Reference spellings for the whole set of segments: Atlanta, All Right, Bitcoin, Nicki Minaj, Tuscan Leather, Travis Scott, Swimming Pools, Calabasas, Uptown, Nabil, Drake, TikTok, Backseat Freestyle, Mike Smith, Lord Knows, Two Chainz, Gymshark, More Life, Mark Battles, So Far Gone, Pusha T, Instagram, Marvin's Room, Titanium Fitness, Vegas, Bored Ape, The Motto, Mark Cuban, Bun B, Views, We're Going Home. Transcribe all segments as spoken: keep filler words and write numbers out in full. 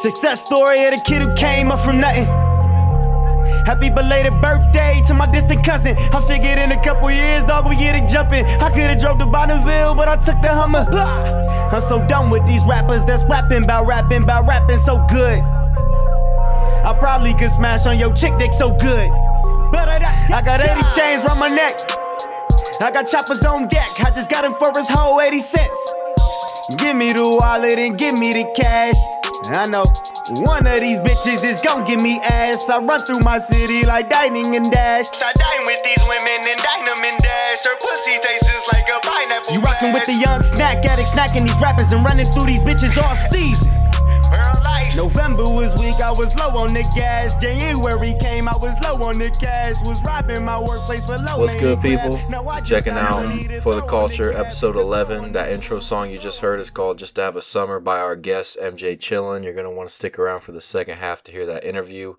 Success story of the kid who came up from nothing. Happy belated birthday to my distant cousin. I figured in a couple years, dog, we get it jumping. I could've drove to Bonneville, but I took the Hummer. Blah! I'm so done with these rappers that's rapping about rapping about rapping so good. I probably could smash on your chick dick so good. I got eighty chains round my neck. I got choppers on deck. I just got him for his whole eighty cents. Give me the wallet and give me the cash. I know one of these bitches is gon' give me ass. I run through my city like dining and dash. I dine with these women and dine them and dash. Her pussy tastes like a pineapple. You rockin' with the young snack addict, snacking these rappers and running through these bitches all season. November was weak, I was low on the gas. January came, I was low on the cash. Was robbing my workplace for low. What's good, people? Checking out For the Culture, episode eleven. That intro song you just heard is called Just to Have a Summer by our guest, M J Chillin. You're going to want to stick around for the second half to hear that interview.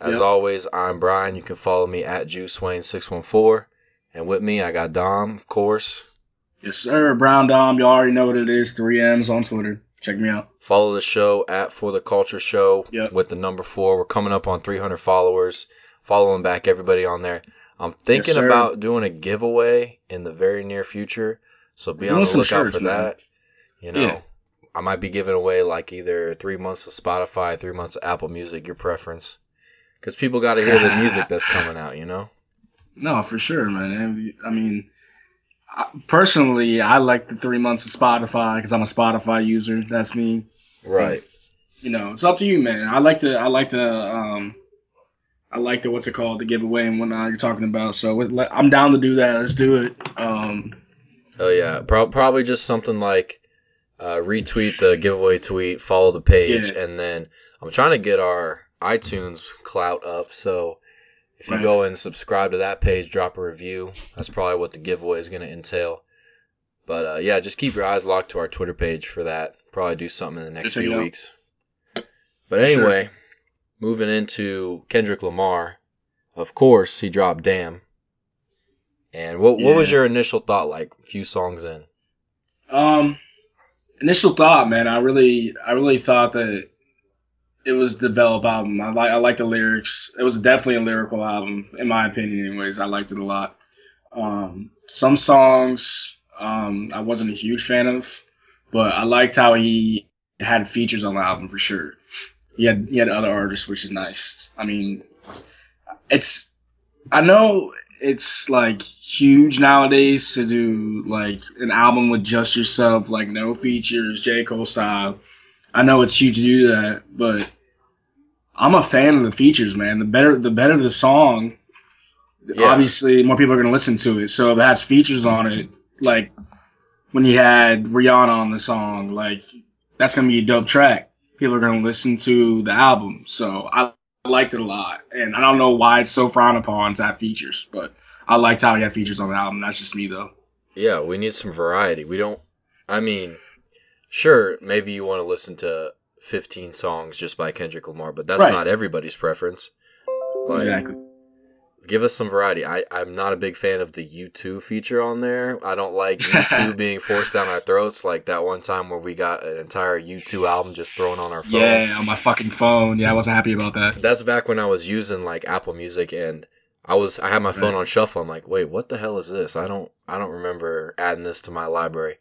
As yep. always, I'm Brian. You can follow me at Juice Wayne six one four. And with me, I got Dom, of course. Yes, sir. Brown Dom. Y'all already know what it is. three M's on Twitter. Check me out. Follow the show at For the Culture Show yep. with the number four. We're coming up on three hundred followers. Following back everybody on there. I'm thinking yes, about doing a giveaway in the very near future. So be you on the lookout shirts, for man. That. You know, yeah. I might be giving away like either three months of Spotify, three months of Apple Music, your preference. Because people got to hear the music that's coming out, you know? No, for sure, man. I mean... Personally, I like the three months of Spotify because I'm a Spotify user. That's me. Right. And, you know, it's up to you, man. I like to, I like to, um, I like to, what's it called, the giveaway and whatnot you're talking about. So with, I'm down to do that. Let's do it. Um, oh, yeah. Pro- probably just something like uh, retweet the giveaway tweet, follow the page, yeah. and then I'm trying to get our iTunes clout up. So. If you right. go and subscribe to that page, drop a review. That's probably what the giveaway is going to entail. But, uh, yeah, just keep your eyes locked to our Twitter page for that. Probably do something in the next just few weeks. But anyway, sure. moving into Kendrick Lamar. Of course, he dropped Damn. And what yeah. what was your initial thought like a few songs in? Um, initial thought, man, I really I really thought that... It was a developed album. I like I like the lyrics. It was definitely a lyrical album, in my opinion anyways. I liked it a lot. Um, some songs um, I wasn't a huge fan of, but I liked how he had features on the album for sure. He had he had other artists, which is nice. I mean, it's I know it's like huge nowadays to do like an album with just yourself, like no features, J. Cole style. I know it's huge to do that, but I'm a fan of the features, man. The better the better the song, yeah. obviously more people are going to listen to it. So if it has features on it, like when you had Rihanna on the song, like that's going to be a dope track. People are going to listen to the album. So I liked it a lot. And I don't know why it's so frowned upon to have features, but I liked how he had features on the album. That's just me, though. Yeah, we need some variety. We don't – I mean – Sure, maybe you want to listen to fifteen songs just by Kendrick Lamar, but that's right. not everybody's preference. Like, exactly. Give us some variety. I, I'm not a big fan of the U two feature on there. I don't like U two being forced down our throats like that one time where we got an entire U two album just thrown on our phone. Yeah, on my fucking phone. Yeah, I wasn't happy about that. That's back when I was using like Apple Music and I was I had my phone right. on shuffle. I'm like, wait, what the hell is this? I don't I don't remember adding this to my library.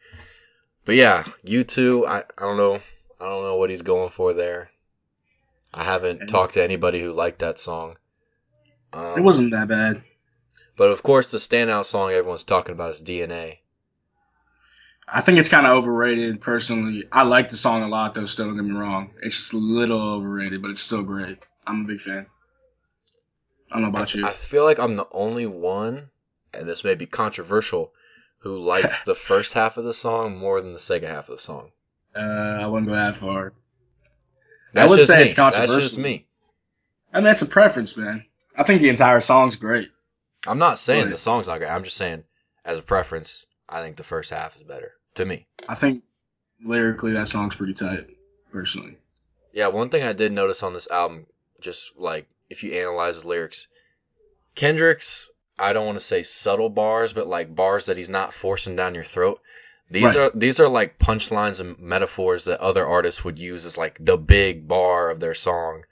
But yeah, U two, I, I don't know, I don't know what he's going for there. I haven't and talked to anybody who liked that song. Um, it wasn't that bad. But of course, the standout song everyone's talking about is D N A. I think it's kind of overrated, personally. I like the song a lot, though. Still, don't get me wrong. It's just a little overrated, but it's still great. I'm a big fan. I don't know about I th- you. I feel like I'm the only one, and this may be controversial, who likes the first half of the song more than the second half of the song. Uh, I wouldn't go that far. That's I would say me. It's controversial. That's just me. And that's a preference, man. I think the entire song's great. I'm not saying but the song's not great. I'm just saying, as a preference, I think the first half is better, to me. I think, lyrically, that song's pretty tight, personally. Yeah, one thing I did notice on this album, just like, if you analyze his lyrics, Kendrick's... I don't want to say subtle bars, but like bars that he's not forcing down your throat. These right. are these are like punchlines and metaphors that other artists would use as like the big bar of their song,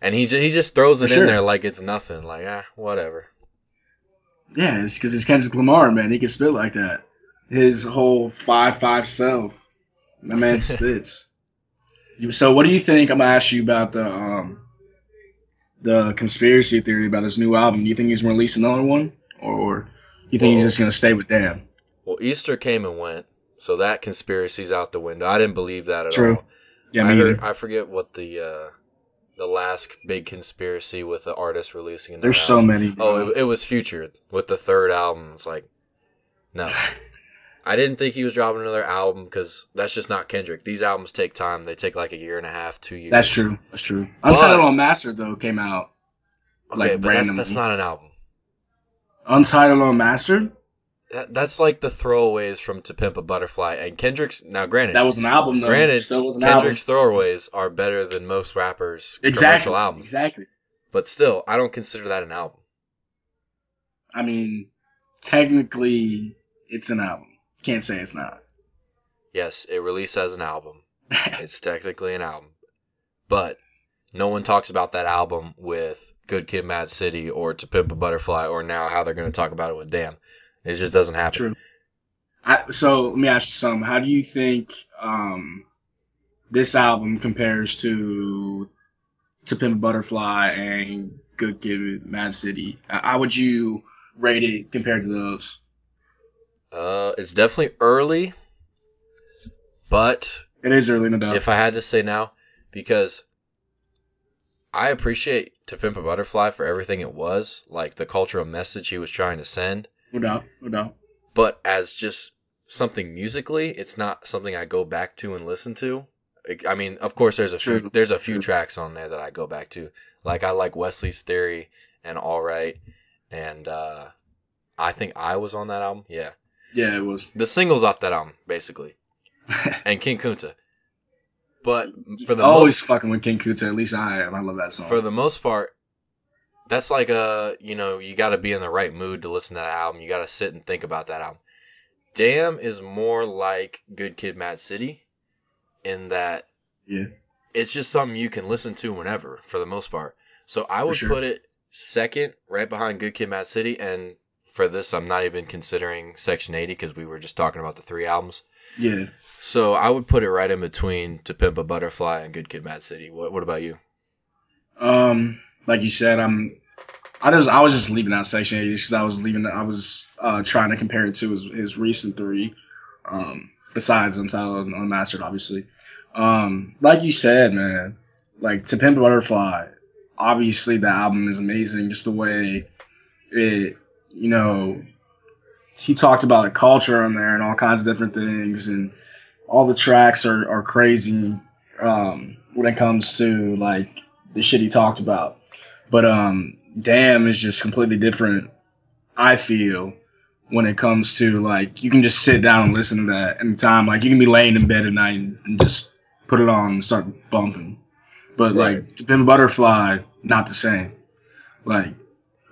and he just, he just throws it for in sure. there like it's nothing, like ah, eh, whatever. Yeah, it's because it's Kendrick Lamar, man. He can spit like that. His whole five five self, my man spits. So what do you think? I'm gonna ask you about the um the conspiracy theory about his new album. Do you think he's gonna release another one, or, or you think well, he's just gonna stay with Damn? Well, Easter came and went, so that conspiracy's out the window. I didn't believe that at True. all. Yeah, I, heard, I forget what the uh, the last big conspiracy with the artist releasing. There's album. so many. Oh, it, it was Future with the third album. It's like, no. I didn't think he was dropping another album because that's just not Kendrick. These albums take time. They take like a year and a half, two years. That's true. That's true. Untitled Unmastered, though, came out okay, like but randomly. That's, that's not an album. Untitled Unmastered? That's like the throwaways from To Pimp a Butterfly and Kendrick's. Now, granted, that was an album. Though. Granted, still was an Kendrick's album. Throwaways are better than most rappers' exactly, commercial albums. Exactly. But still, I don't consider that an album. I mean, technically, it's an album. Can't say it's not. Yes, it released as an album. It's technically an album, but no one talks about that album with Good Kid, M A A D City, or To Pimp a Butterfly, or now how they're going to talk about it with Damn. It just doesn't happen. True. I, so let me ask you something. How do you think um, this album compares to To Pimp a Butterfly and Good Kid, M A A D City? How would you rate it compared to those? Uh, it's definitely early, but it is early, no doubt. If I had to say now, because I appreciate To Pimp a Butterfly for everything it was, like the cultural message he was trying to send. No doubt, no doubt. But as just something musically, it's not something I go back to and listen to. I mean, of course, there's a few True. there's a few True. tracks on there that I go back to. Like I like Wesley's Theory and All Right, and uh, I think I was on that album. Yeah. Yeah, it was. The singles off that album, basically. And King Kunta. But for the Always most, fucking with King Kunta, at least I am. I love that song. For the most part, that's like a, you know, you got to be in the right mood to listen to that album. You got to sit and think about that album. Damn is more like Good Kid, M A A D City in that yeah. it's just something you can listen to whenever, for the most part. So I would sure. put it second, right behind Good Kid, M A A D City, and for this, I'm not even considering Section eighty because we were just talking about the three albums. Yeah. So I would put it right in between To Pimp a Butterfly and Good Kid, M A A D City. What What about you? Um, like you said, I'm. I just I was just leaving out Section eighty because I was leaving. I was uh, trying to compare it to his, his recent three, um, besides Untitled and Unmastered, obviously. Um, like you said, man, like To Pimp a Butterfly. Obviously, the album is amazing. Just the way it. You know, he talked about a culture on there and all kinds of different things, and all the tracks are, are crazy um, when it comes to like the shit he talked about. But um, Damn is just completely different, I feel, when it comes to like you can just sit down and listen to that anytime. Like you can be laying in bed at night and, and just put it on and start bumping. But right. like To Pimp a Butterfly, not the same. Like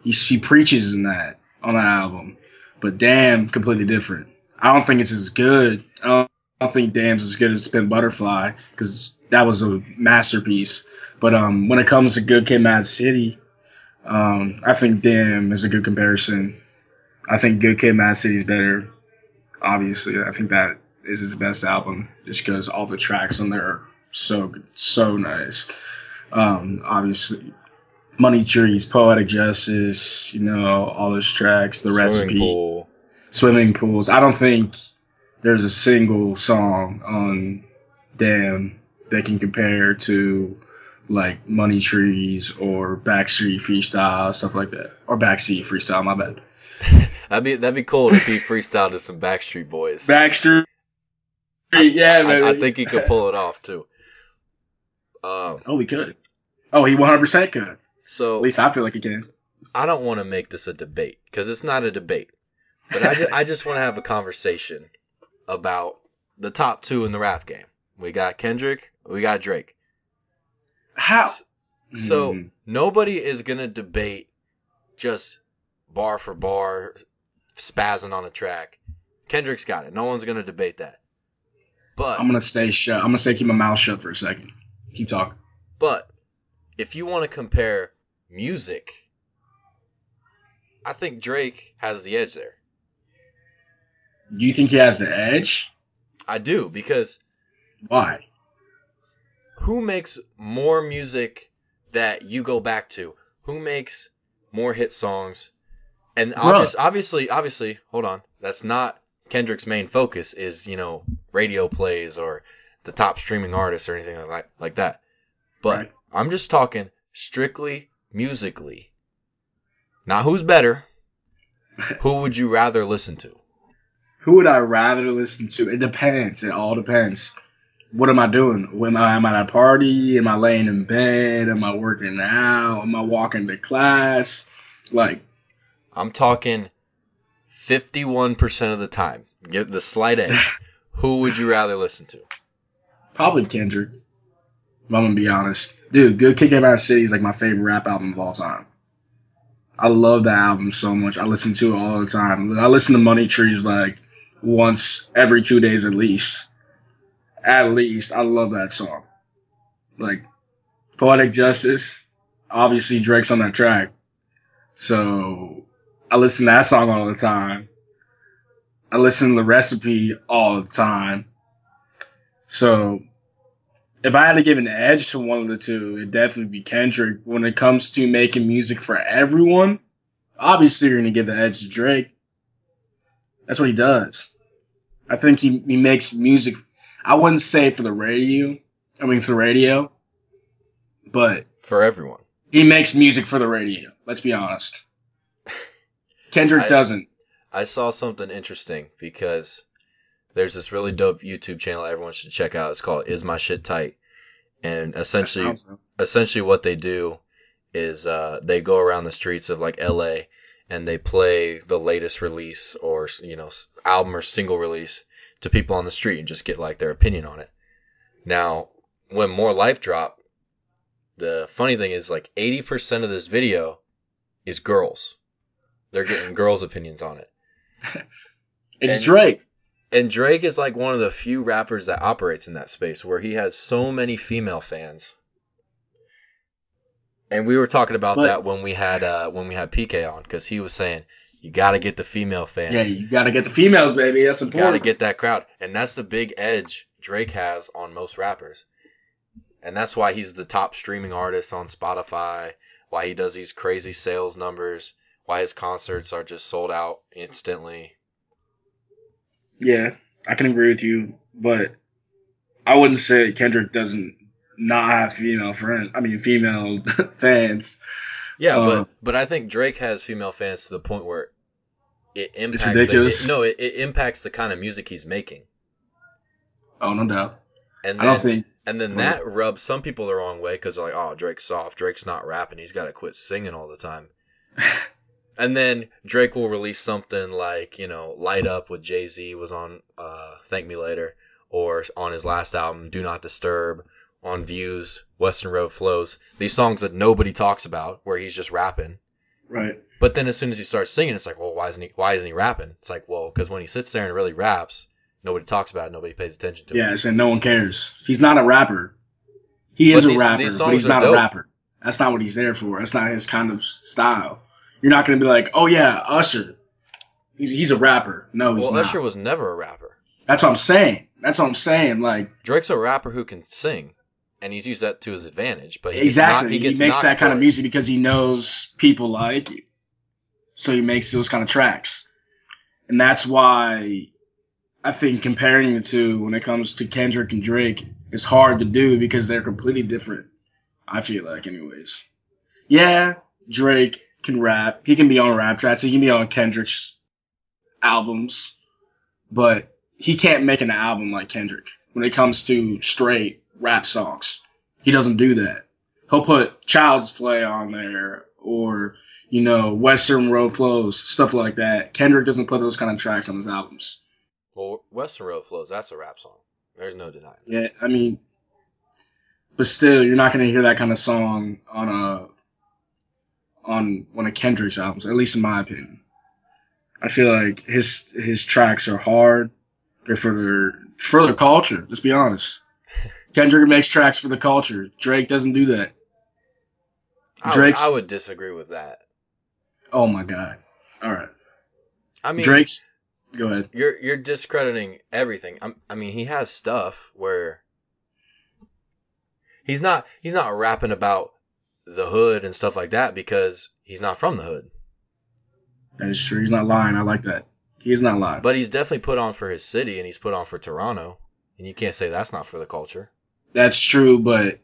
he, he preaches in that. On that album, but Damn, completely different. I don't think it's as good. I don't, I don't think Damn's as good as To Pimp a Butterfly because that was a masterpiece. But um, when it comes to Good Kid, M A A D City, um, I think Damn is a good comparison. I think Good Kid, M A A D City is better. Obviously, I think that is his best album just because all the tracks on there are so good, so nice. Um, obviously. Money Trees, Poetic Justice, you know, all those tracks, The Recipe, pool. Swimming Pools. I don't think there's a single song on Damn that can compare to, like, Money Trees or Backseat Freestyle, stuff like that. Or Backseat Freestyle, my bad. that'd, be, that'd be cool if he freestyled to some Backstreet Boys. Backstreet, I, yeah, man. I, I think he could pull it off, too. Um, oh, he could. Oh, he one hundred percent could. So at least I feel like you can. I don't want to make this a debate because it's not a debate, but I just, I just want to have a conversation about the top two in the rap game. We got Kendrick, we got Drake. How? So, so mm. nobody is gonna debate just bar for bar, spazzing on a track. Kendrick's got it. No one's going to debate that. But I'm going to stay shut. I'm going to say keep my mouth shut for a second. Keep talking. But if you want to compare music, I think Drake has the edge there. You think he has the edge? I do, because... Why? Who makes more music that you go back to? Who makes more hit songs? And obvious, obviously, obviously, hold on. That's not Kendrick's main focus is, you know, radio plays or the top streaming artists or anything like, like that. But right. I'm just talking strictly musically. Not who's better. Who would you rather listen to? Who would I rather listen to? It depends. It all depends. What am I doing? Am I, am I at a party? Am I laying in bed? Am I working out? Am I walking to class? Like, I'm talking fifty-one percent of the time. Give the slight edge. Who would you rather listen to? Probably Kendrick. If I'm going to be honest. Dude, Good Kid, M A A D City is like my favorite rap album of all time. I love that album so much. I listen to it all the time. I listen to Money Trees like once every two days at least. At least. I love that song. Like, Poetic Justice, obviously Drake's on that track. So, I listen to that song all the time. I listen to The Recipe all the time. So, if I had to give an edge to one of the two, it'd definitely be Kendrick. When it comes to making music for everyone, obviously you're going to give the edge to Drake. That's what he does. I think he, he makes music... I wouldn't say for the radio. I mean, for the radio. But... for everyone. He makes music for the radio. Let's be honest. Kendrick I, doesn't. I saw something interesting because there's this really dope YouTube channel everyone should check out. It's called Is My Shit Tight? And essentially awesome. essentially what they do is uh, they go around the streets of like L A and they play the latest release or, you know, album or single release to people on the street and just get like their opinion on it. Now, when More Life dropped, the funny thing is like eighty percent of this video is girls. They're getting girls' opinions on it. It's and, Drake. And Drake is like one of the few rappers that operates in that space where he has so many female fans. And we were talking about but, that when we had uh, when we had P K on, because he was saying, you got to get the female fans. Yeah, you got to get the females, baby. That's important. You got to get that crowd. And that's the big edge Drake has on most rappers. And that's why he's the top streaming artist on Spotify, why he does these crazy sales numbers, why his concerts are just sold out instantly. Yeah, I can agree with you, but I wouldn't say Kendrick doesn't not have female friends. I mean, female fans. Yeah, um, but but I think Drake has female fans to the point where it impacts. It's ridiculous. The, it, no, it, it impacts the kind of music he's making. Oh, no doubt. And then, I don't think. And then that rubs some people the wrong way because they're like, "Oh, Drake's soft. Drake's not rapping. He's got to quit singing all the time." And then Drake will release something like, you know, Light Up with Jay-Z was on uh, Thank Me Later, or on his last album, Do Not Disturb, on Views, Western Road Flows. These songs that nobody talks about where he's just rapping. Right. But then as soon as he starts singing, it's like, well, why isn't he, why isn't he rapping? It's like, well, because when he sits there and really raps, nobody talks about it. Nobody pays attention to it. Yeah, and no one cares. He's not a rapper. He is these, a rapper, but he's not dope. a rapper. That's not what he's there for. That's not his kind of style. You're not going to be like, oh, yeah, Usher. He's, he's a rapper. No, he's well, not. Well, Usher was never a rapper. That's what I'm saying. That's what I'm saying. Like Drake's a rapper who can sing, and he's used that to his advantage. But exactly. Not, he, gets he makes that kind it. of music because he knows people like it. So he makes those kind of tracks. And that's why I think comparing the two when it comes to Kendrick and Drake is hard to do because they're completely different. I feel like anyways. Yeah, Drake can rap. He can be on rap tracks. He can be on Kendrick's albums. But he can't make an album like Kendrick when it comes to straight rap songs. He doesn't do that. He'll put Child's Play on there or, you know, Western Road Flows, stuff like that. Kendrick doesn't put those kind of tracks on his albums. Well, Western Road Flows, that's a rap song. There's no denying that. Yeah, I mean, but still, you're not going to hear that kind of song on a on one of Kendrick's albums, at least in my opinion. I feel like his his tracks are hard. They're for their for their culture. Let's be honest. Kendrick makes tracks for the culture. Drake doesn't do that. Drake's, I, would, I would disagree with that. Oh my god! All right. I mean, Drake's. Go ahead. You're you're discrediting everything. I'm, I mean, he has stuff where he's not he's not rapping about the hood and stuff like that because he's not from the hood. That is true. He's not lying. I like that. He's not lying. But he's definitely put on for his city, and he's put on for Toronto, and you can't say that's not for the culture. That's true, but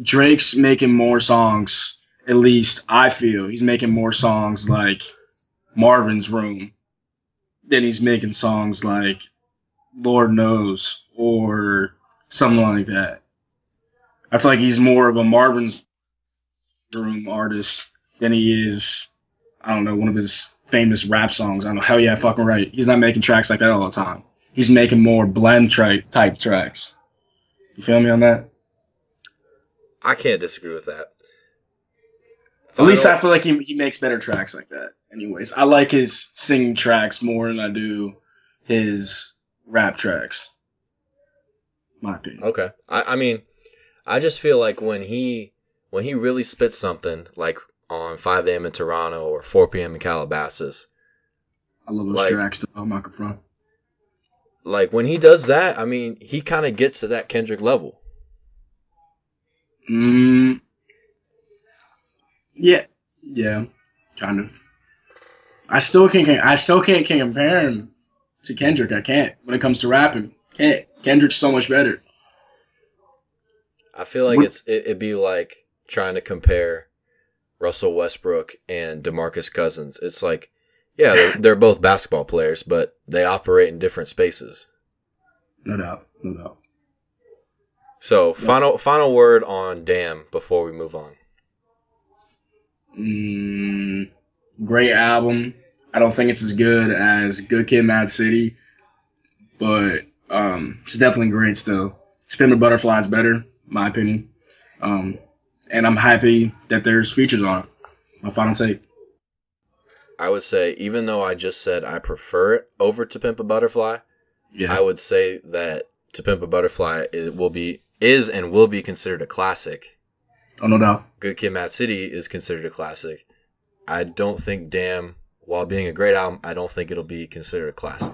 Drake's making more songs, at least I feel. He's making more songs like Marvin's Room than he's making songs like Lord Knows or something like that. I feel like he's more of a Marvin's Room artist than he is, I don't know, one of his famous rap songs. I don't know. Hell yeah, fucking right. He's not making tracks like that all the time. He's making more blend tra- type tracks. You feel me on that? I can't disagree with that. Final. At least I feel like he he makes better tracks like that. Anyways, I like his singing tracks more than I do his rap tracks. My opinion. Okay. I, I mean, I just feel like when he when he really spits something, like on five a.m. in Toronto or four p.m. in Calabasas. I love those like, tracks to my microphone. Like when he does that, I mean, he kind of gets to that Kendrick level. Mm. Yeah, yeah, kind of. I still can't. I still can't, can't compare him to Kendrick. I can't when it comes to rapping. Can't. Kendrick's so much better. I feel like We're, it's it, it'd be like trying to compare Russell Westbrook and DeMarcus Cousins. It's like, yeah, they're, they're both basketball players, but they operate in different spaces. No doubt. No doubt. So, final final word on Damn before we move on. Mm, great album. I don't think it's as good as Good Kid, M A A D City, but um, it's definitely great still. To Pimp a Butterfly is better, in my opinion. Um, and I'm happy that there's features on it. My final take. I would say, even though I just said I prefer it over To Pimp a Butterfly, yeah. I would say that To Pimp a Butterfly it will be... is and will be considered a classic. Oh, no doubt. Good Kid, M A A D City is considered a classic. I don't think Damn, while being a great album, I don't think it'll be considered a classic.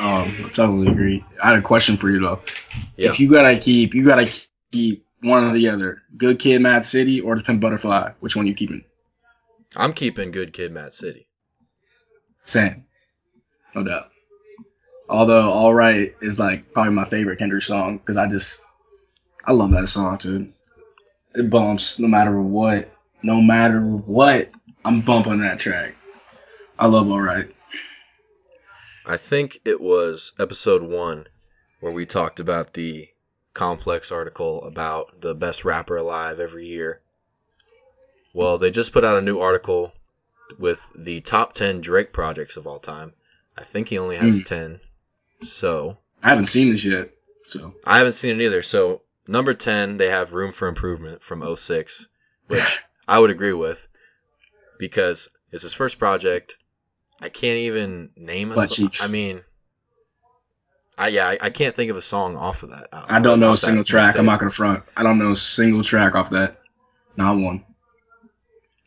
Um, I totally agree. I had a question for you, though. Yeah. If you gotta keep, you gotta keep one or the other, Good Kid, M A A D City or The Pimp Butterfly, which one are you keeping? I'm keeping Good Kid, M A A D City. Same. No doubt. Although All Right is like probably my favorite Kendrick song because I just... I love that song, dude. It bumps no matter what. No matter what, I'm bumping that track. I love All Right. I think it was episode one where we talked about the Complex article about the best rapper alive every year. Well, they just put out a new article with the top ten Drake projects of all time. I think he only has mm. ten. So I haven't seen this yet. So I haven't seen it either, so... Number ten, they have Room for Improvement from oh six, which I would agree with because it's his first project. I can't even name a song. I mean, I yeah, I, I can't think of a song off of that. Uh, I don't know a single track. I'm not going to front. I don't know a single track off that. Not one.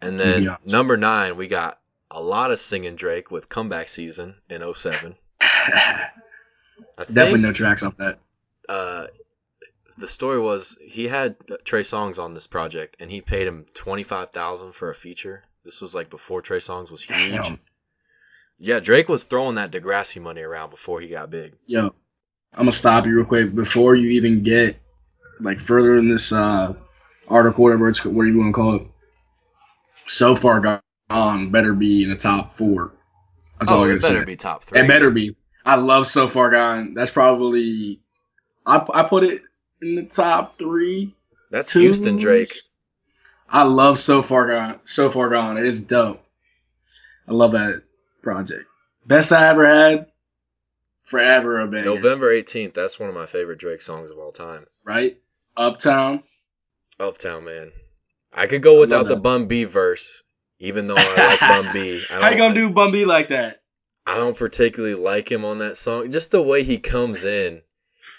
And then number nine, we got a lot of singing Drake with Comeback Season in oh seven. Definitely no tracks off that. Uh. The story was he had Trey Songz on this project, and he paid him twenty-five thousand dollars for a feature. This was like before Trey Songz was huge. Damn. Yeah, Drake was throwing that Degrassi money around before he got big. Yo, I'm gonna stop you real quick before you even get like further in this uh, article, whatever it's what do you want to call it. So Far Gone better be in the top four. That's oh, all it better say. Be top three. It better be. I love So Far Gone. That's probably I I put it. In the top three. That's twos. Houston Drake. I love So Far Gone. So Far Gone. It is dope. I love that project. Best I ever had. Forever a banger. November eighteenth. That's one of my favorite Drake songs of all time. Right? Uptown. Uptown, man. I could go without the Bun B verse. even though I like Bun B. I How you gonna do Bun B like that? I don't particularly like him on that song. Just the way he comes in,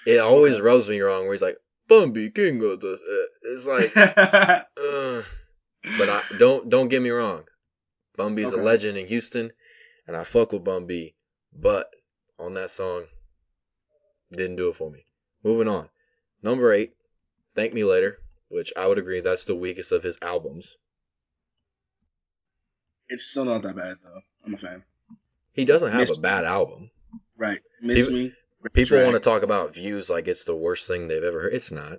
it always rubs me wrong. Where he's like, Bun B, King of this. It's like, uh, but I don't don't get me wrong. Bun B's okay. a legend in Houston, and I fuck with Bun B. But on that song, didn't do it for me. Moving on. Number eight, Thank Me Later, which I would agree that's the weakest of his albums. It's still not that bad, though. I'm a fan. He doesn't have Miss a bad me. album. Right. Miss people, Me. People want to talk about Views like it's the worst thing they've ever heard. It's not.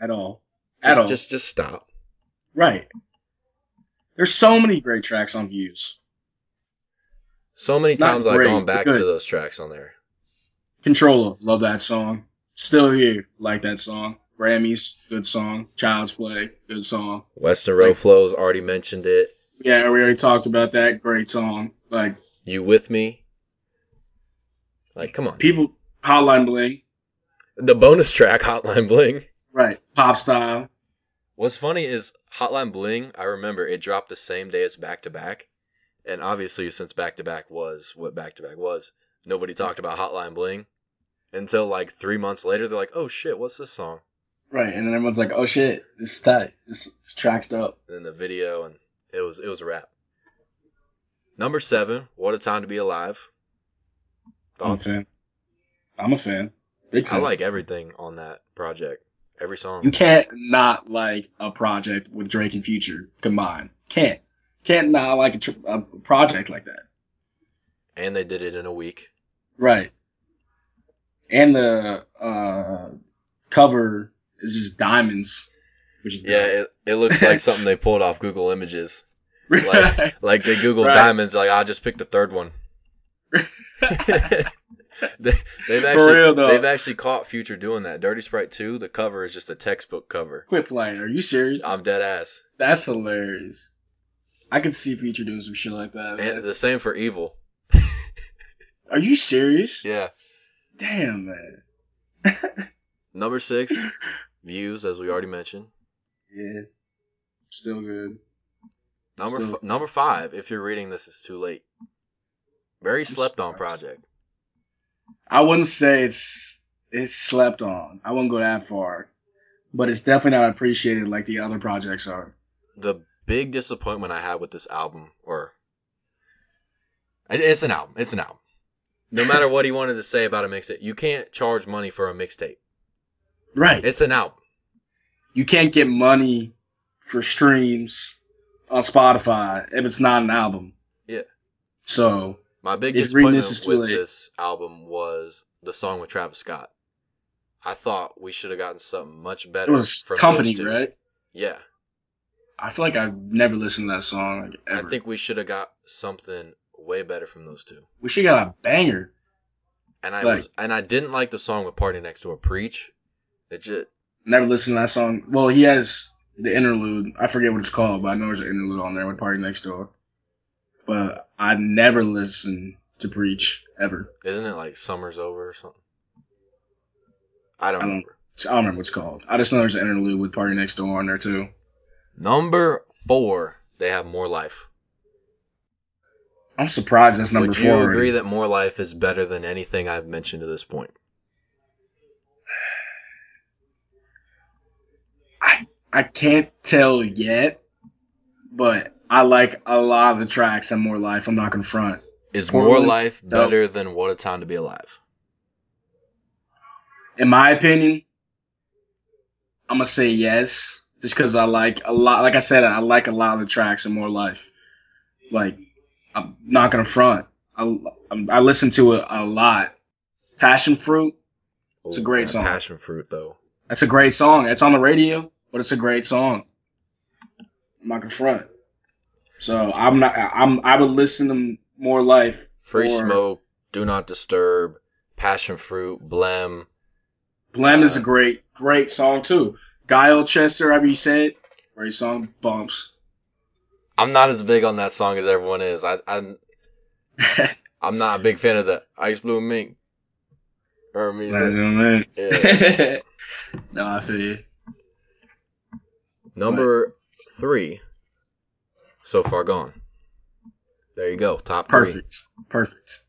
At all. At just, all. Just, just stop. Right. There's so many great tracks on Views. So many times I've gone back to those tracks on there. Controller, love that song. Still Here, like that song. Grammys, good song. Child's Play, good song. Western Road Flows, already mentioned it. Yeah, we already talked about that. Great song. Like You With Me. Like, come on. People, Hotline Bling. The bonus track, Hotline Bling. Right, Pop Style. What's funny is Hotline Bling, I remember, it dropped the same day as Back to Back. And obviously, since Back to Back was what Back to Back was, nobody talked about Hotline Bling until like three months later. They're like, oh shit, what's this song? Right, and then everyone's like, oh shit, this is tight. This, this track's dope. And then the video, and it was it was a wrap. Number seven, What a Time to Be Alive. Thoughts? I'm a fan. I'm a fan. Big fan. I like everything on that project. Every song. You can't not like a project with Drake and Future combined. Can't. Can't not like a, tr- a project like that. And they did it in a week. Right. And the uh, cover is just diamonds. Which is yeah, it, it looks like something they pulled off Google Images. Like, right. like they Googled right. diamonds, like, I just picked the third one. they, they've, actually, real, they've actually caught Future doing that. Dirty Sprite two, the cover is just a textbook cover. Quit playing. Are you serious? I'm dead ass. That's hilarious. I could see Future doing some shit like that. Man. And the same for Evil. Are you serious? Yeah. Damn, man. Number six, Views, as we already mentioned. Yeah. Still good. Number Still f- good. Number five, if you're reading this, it's too late. Very slept on project. I wouldn't say it's it's slept on. I wouldn't go that far. But it's definitely not appreciated like the other projects are. The big disappointment I had with this album, or it's an album. It's an album. No matter what he wanted to say about a mixtape, you can't charge money for a mixtape. Right. It's an album. You can't get money for streams on Spotify if it's not an album. Yeah. So my big disappointment this with late. this album was the song with Travis Scott. I thought we should have gotten something much better. It was from Company, right? Yeah. I feel like I've never listened to that song like, ever. I think we should have got something way better from those two. We should got a banger. And I like, was, and I didn't like the song with Party Next Door, Preach. It just never listened to that song. Well, he has the interlude. I forget what it's called, but I know there's an interlude on there with Party Next Door. But I never listened to Preach ever. Isn't it like Summer's Over or something? I don't, I don't remember. I don't remember what it's called. I just know there's an interlude with Party Next Door on there too. Number four, they have More Life. I'm surprised that's number four. Would you four agree that More Life is better than anything I've mentioned to this point? I I can't tell yet, but I like a lot of the tracks on More Life. I'm not gonna front. Is Portland, More Life better dope. than What a Time to Be Alive? In my opinion, I'm gonna say yes, just because I like a lot. Like I said, I like a lot of the tracks on More Life. Like. I'm not going to front. I, I listen to it a lot. Passion Fruit, it's Ooh, a great song. Passion Fruit, though. That's a great song. It's on the radio, but it's a great song. I'm not going to front. So I'm not. I'm. I would listen to More Life. Free for, Smoke, Do Not Disturb, Passion Fruit, Blem. Blem uh, is a great, great song too. Guile Chester, however you say it, great song. Bumps. I'm not as big on that song as everyone is. I, I'm, I'm not a big fan of the Ice Blue Mink. Or me. That, yeah. No, I feel you. Number three, So Far Gone. There you go. Top Perfect. three. Perfect.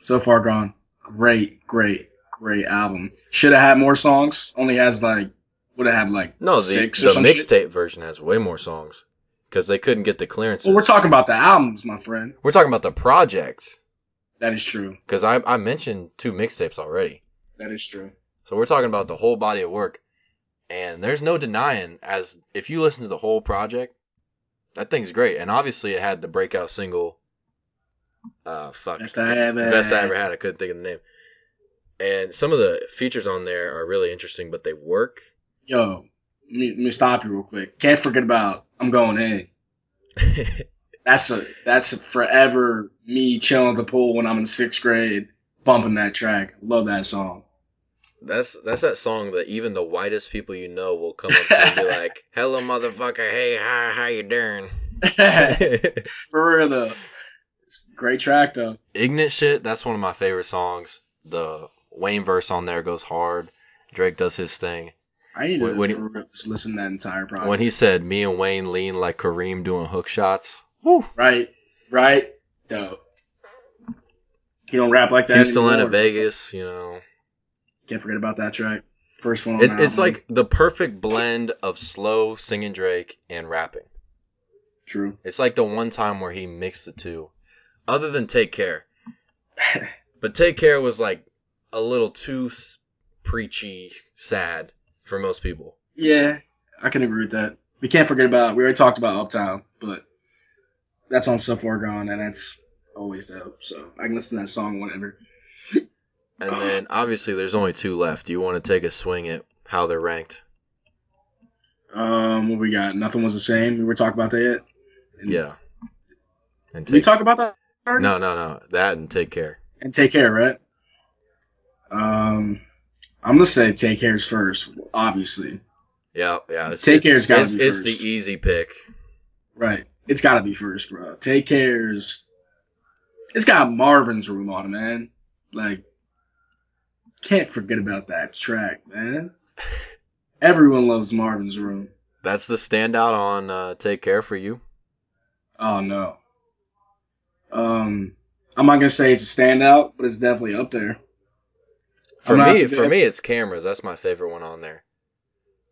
So Far Gone. Great, great, great album. Should have had more songs. Only has like, would have had like no, the, six or something. No, the mixtape version has way more songs because they couldn't get the clearances. Well, we're talking about the albums, my friend. We're talking about the projects. That is true. Because I, I mentioned two mixtapes already. That is true. So we're talking about the whole body of work. And there's no denying, as if you listen to the whole project, that thing's great. And obviously it had the breakout single, uh, fuck. Best I Ever Had. Best I Ever Had. I couldn't think of the name. And some of the features on there are really interesting, but they work. Yo, let me, let me stop you real quick. Can't forget about I'm Going In. That's a that's a forever me chilling at the pool when I'm in sixth grade, bumping that track. Love that song. That's that's that song that even the whitest people you know will come up to and be like, "Hello, motherfucker! Hey, hi, how you doing?" For real though, it's a great track though. Ignorant Shit. That's one of my favorite songs. The Wayne verse on there goes hard. Drake does his thing. I need to when, for real, just listen to that entire project. When he said, "Me and Wayne lean like Kareem doing hook shots." Woo. Right, right, dope. He don't rap like that. Houston anymore. Atlanta, Vegas, you know. Can't forget about that track. First one on It's, it's like the perfect blend of slow singing Drake and rapping. True. It's like the one time where he mixed the two. Other than Take Care. But Take Care was like a little too preachy, sad for most people. Yeah, I can agree with that. We can't forget about, we already talked about Uptown, but that's on So Far Gone, and that's always dope. So I can listen to that song whenever. And then, obviously, there's only two left. Do you want to take a swing at how they're ranked? Um, what we got? Nothing Was the Same. We were talking about that yet? And yeah. And did we talk about that already? No, no, no. That and Take Care. And Take Care, right? Um, I'm going to say Take Care's first, obviously. Yeah, yeah. It's, Take it's, Care's got to be first. It's the easy pick. Right. It's got to be first, bro. Take Care's... It's got Marvin's Room on it, man. Like... Can't forget about that track, man. Everyone loves Marvin's Room. That's the standout on uh, Take Care for you? Oh, no. Um, I'm not going to say it's a standout, but it's definitely up there. For me, for me, it's Cameras. That's my favorite one on there.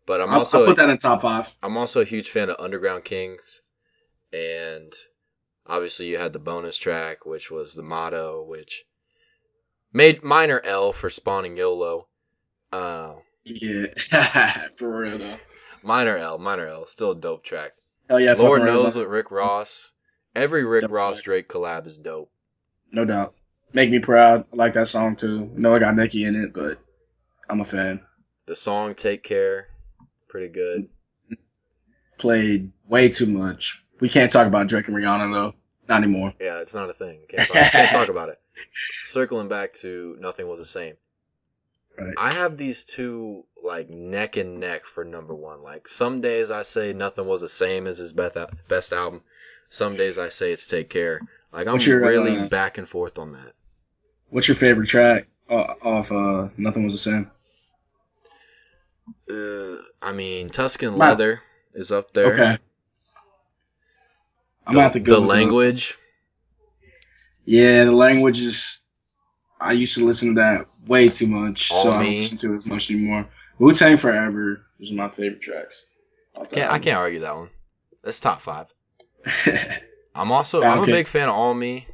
But I'm I'll, also I'll put that in top five. I'm also a huge fan of Underground Kings. And obviously you had the bonus track, which was the Motto, which... Made minor L for spawning YOLO. Uh, yeah, for real though. Minor L, minor L, still a dope track. Oh yeah, Lord knows with Rick Ross. Every Rick dope Ross track. Drake collab is dope. No doubt. Make Me Proud. I like that song too. I know I got Nicki in it, but I'm a fan. The song Take Care, pretty good. Played way too much. We can't talk about Drake and Rihanna though. Not anymore. Yeah, it's not a thing. Can't talk, can't talk about it. Circling back to Nothing Was the Same. Right. I have these two like neck and neck for number one. Like some days I say Nothing Was the Same is his best best album. Some days I say it's Take Care. Like I'm your, really uh, back and forth on that. What's your favorite track off uh, Nothing Was the Same? Uh, I mean Tuscan My- Leather is up there. Okay. I'm the, have to go the language. Them. Yeah, the language is. I used to listen to that way too much, All so me. I don't listen to it as much anymore. Wu-Tang Forever is my favorite tracks. I can't, I can't argue that one. That's top five. I'm also yeah, I'm okay. a big fan of All Me.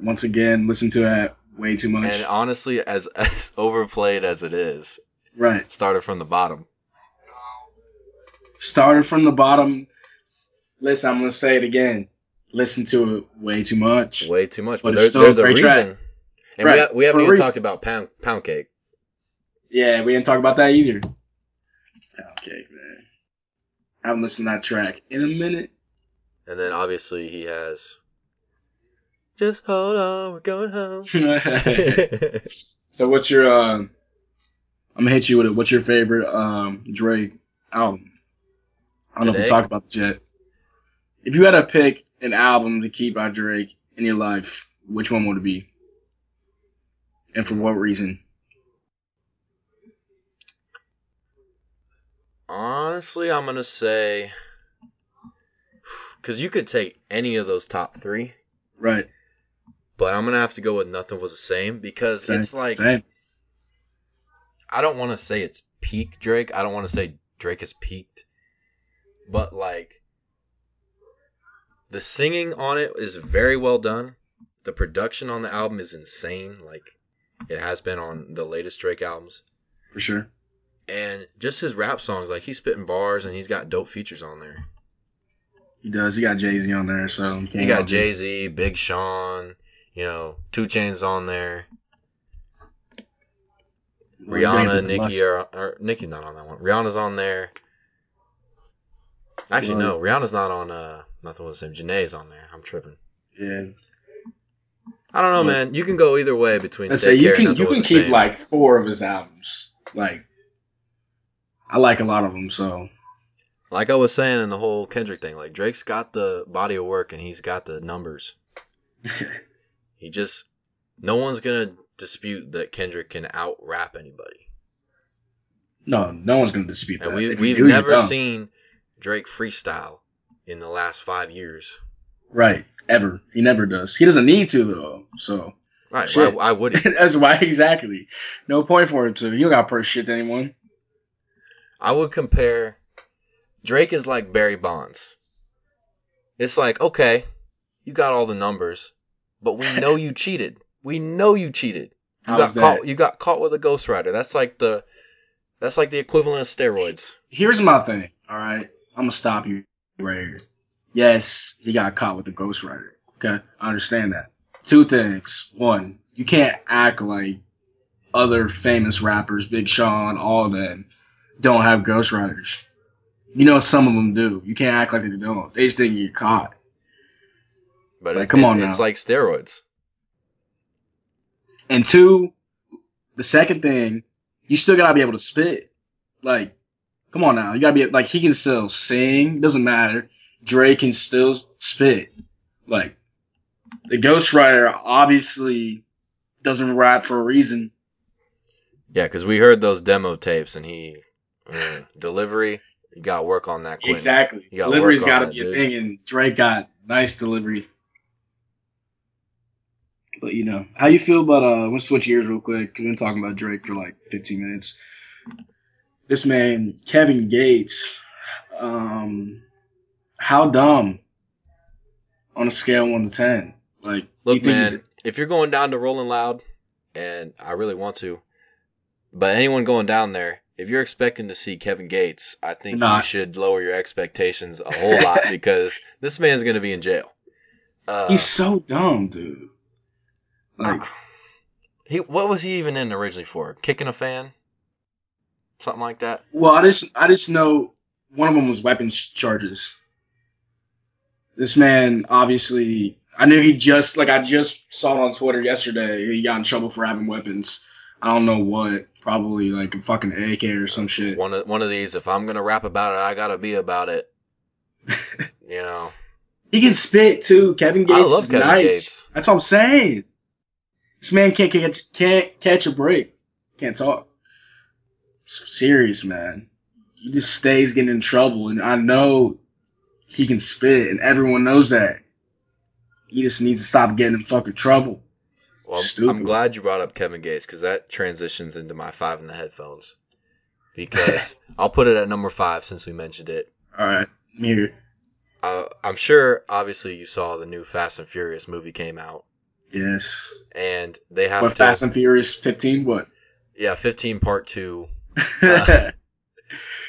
Once again, listen to that way too much. And honestly, as, as overplayed as it is, right? Started from the bottom. Started from the bottom. Listen, I'm gonna say it again. Listen to it way too much. Way too much, but, but there, there's a reason. Track. And right. we, ha- we haven't For even reason. talked about pound pound cake. Yeah, we didn't talk about that either. Pound Cake, man. I haven't listened to that track in a minute. And then obviously he has. Just hold on, we're going home. So what's your? Uh, I'm gonna hit you with it. What's your favorite um, Drake album? I don't Today? know if we talked about this yet. If you had to pick an album to keep by Drake in your life, which one would it be? And for what reason? Honestly, I'm going to say Because you could take any of those top three. Right. But I'm going to have to go with Nothing Was the Same because same, it's like same. I don't want to say it's peak Drake. I don't want to say Drake has peaked. But, like, the singing on it is very well done. The production on the album is insane. Like, it has been on the latest Drake albums. For sure. And just his rap songs. Like, he's spitting bars, and he's got dope features on there. He does. He got Jay-Z on there, so... He got Jay-Z, Big Sean, you know, two Chainz on there. Well, Rihanna, Nicki are... Or, Nicki's not on that one. Rihanna's on there. Actually, well, no. Rihanna's not on uh, Nothing Was the Same. Janae's on there. I'm tripping. Yeah. I don't know, well, man. You can go either way between... Let's say you can, you can keep, like, four of his albums. Like, I like a lot of them, so... Like I was saying in the whole Kendrick thing, like Drake's got the body of work and he's got the numbers. He just, no one's going to dispute that Kendrick can out-rap anybody. No, no one's going to dispute and that. We, we've do, never seen Drake freestyle in the last five years. Right, ever. He never does. He doesn't need to, though, so. Right, why, why would he? That's why, exactly. No point for him to. You don't got to put shit to anyone. I would compare... Drake is like Barry Bonds. It's like, okay, you got all the numbers, but we know you cheated. We know you cheated. You How's got that? Caught, you got caught with a ghostwriter. That's like the that's like the equivalent of steroids. Here's my thing, all right? I'm going to stop you right here. Yes, he got caught with a ghostwriter. Okay, I understand that. Two things. One, you can't act like other famous rappers, Big Sean, all of them, don't have ghostwriters. You know, some of them do. You can't act like they don't. They just didn't get caught. But like, it's, come on it's, now. It's like steroids. And two, the second thing, you still gotta be able to spit. Like, come on now. You gotta be, like, he can still sing. Doesn't matter. Dre can still spit. Like, the ghostwriter obviously doesn't rap for a reason. Yeah, because we heard those demo tapes and he, uh, delivery. You got to work on that quick. Exactly. Gotta Delivery's got to be dude. a thing, and Drake got nice delivery. But, you know, how you feel about – uh? I'm going to switch gears real quick. We've been talking about Drake for like fifteen minutes. This man, Kevin Gates, um, how dumb on a scale of one to ten? Like, Look, you think man, if you're going down to Rolling Loud, and I really want to, but anyone going down there – if you're expecting to see Kevin Gates, I think Not. you should lower your expectations a whole lot because this man's going to be in jail. Uh, He's so dumb, dude. Like, uh, he what was he even in originally for? Kicking a fan, something like that. Well, I just I just know one of them was weapons charges. This man, obviously, I knew he just like I just saw it on Twitter yesterday. He got in trouble for having weapons. I don't know what. Probably like a fucking A K or some shit. One of one of these. If I'm gonna rap about it, I gotta be about it. You know. He can spit too. Kevin Gates. I love is Kevin nice. Gates. That's what I'm saying. This man can't catch can't catch a break. Can't talk. It's serious, man. He just stays getting in trouble, and I know he can spit, and everyone knows that. He just needs to stop getting in fucking trouble. Well, I'm glad you brought up Kevin Gates because that transitions into my five in the headphones. Because I'll put it at number five since we mentioned it. All right. Here. Uh, I'm sure, obviously, you saw the new Fast and Furious movie came out. Yes. And they have what, to... What, Fast and Furious fifteen? What? Yeah, fifteen Part two. Uh,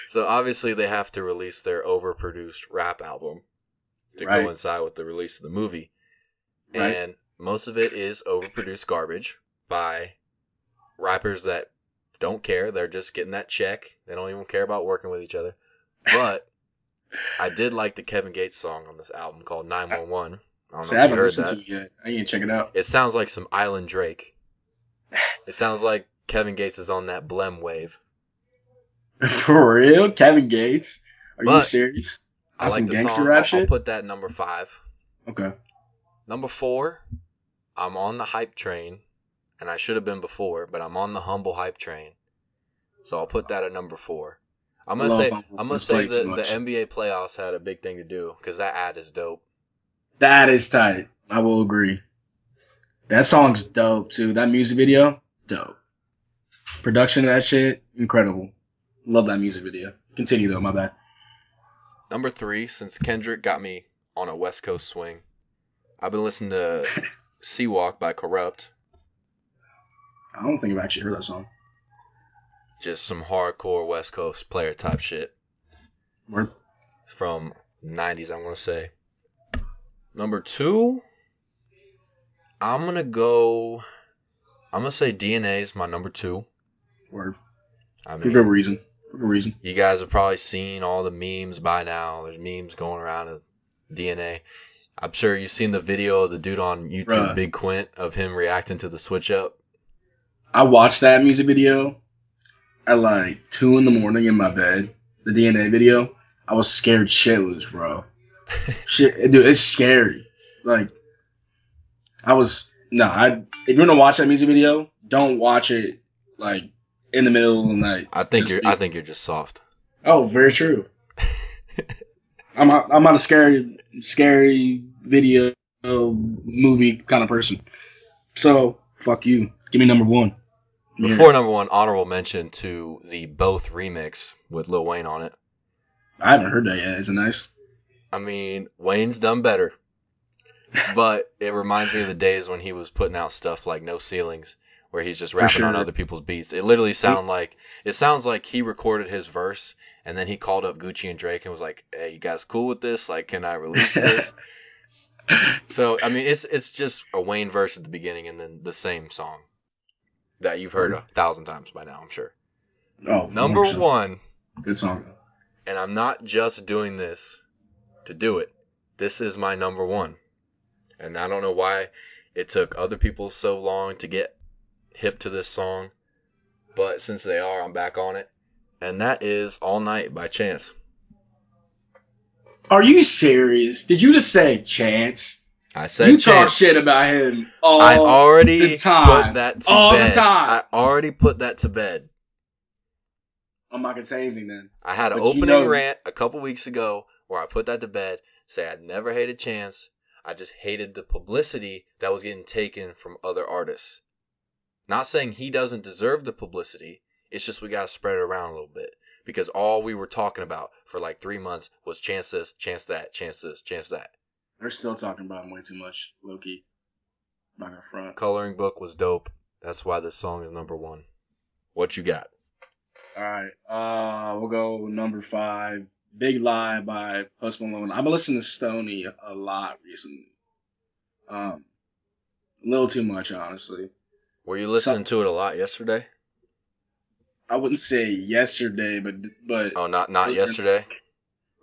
so, obviously, they have to release their overproduced rap album to right. coincide with the release of the movie. Right. And... most of it is overproduced garbage by rappers that don't care. They're just getting that check. They don't even care about working with each other. But I did like the Kevin Gates song on this album called nine one one. I don't know so if you heard that. To you I need to check it out. It sounds like some Island Drake. It sounds like Kevin Gates is on that Blem wave. For real? Kevin Gates? Are but you serious? That's I like some the gangster song. Rap shit? I'll put that number five. Okay. Number four. I'm on the hype train, and I should have been before, but I'm on the humble hype train. So I'll put that at number four. I'm gonna say I'm gonna say the, the N B A playoffs had a big thing to do because that ad is dope. That is tight. I will agree. That song's dope too. That music video, dope. Production of that shit, incredible. Love that music video. Continue though, my bad. Number three, since Kendrick got me on a West Coast swing, I've been listening to Sea Walk by Corrupt. I don't think I've actually heard that song. Just some hardcore West Coast player type shit. Word. From nineties, I'm going to say. Number two, I'm going to go... I'm going to say D N A is my number two. Word. I mean, for good reason. For good reason. You guys have probably seen all the memes by now. There's memes going around of D N A. I'm sure you've seen the video of the dude on YouTube, Bruh. Big Quint, of him reacting to the switch up. I watched that music video at like two in the morning in my bed. The D N A video, I was scared shitless, bro. Shit, dude, it's scary. Like, I was no. Nah, I if you're gonna watch that music video, don't watch it like in the middle of the night. I think just you're. Be, I think you're just soft. Oh, very true. I'm. Not, I'm not a scary, scary video movie kind of person. So fuck you. Give me number one. Before yeah. number one, honorable mention to the Both remix with Lil Wayne on it. I haven't heard that yet. Is it nice? I mean, Wayne's done better. But it reminds me of the days when he was putting out stuff like No Ceilings, where he's just rapping sure. on other people's beats. It literally sound like it sounds like he recorded his verse, and then he called up Gucci and Drake and was like, hey, you guys cool with this? Like, can I release this? So, I mean, it's it's just a Wayne verse at the beginning and then the same song. That you've heard a thousand times by now, I'm sure. Oh, number one hundred percent. One. Good song. And I'm not just doing this to do it. This is my number one. And I don't know why it took other people so long to get hip to this song. But since they are, I'm back on it. And that is All Night by Chance. Are you serious? Did you just say Chance? I said you Chance. Talk shit about him all I already the time. Put that to all bed. The time. I already put that to bed. I'm not going to say anything then. I had but an opening you know rant a couple weeks ago where I put that to bed, say I never hated Chance. I just hated the publicity that was getting taken from other artists. Not saying he doesn't deserve the publicity. It's just we got to spread it around a little bit. Because all we were talking about for like three months was Chance this, Chance that, Chance this, Chance that. They're still talking about him way too much, low-key. Not gonna front. Coloring Book was dope. That's why this song is number one. What you got? All right. Uh, we'll go number five. Big Lie by Post Malone. I've been listening to Stoney a lot recently. Um, a little too much, honestly. Were you listening so, to it a lot yesterday? I wouldn't say yesterday, but... but oh, not, not yesterday?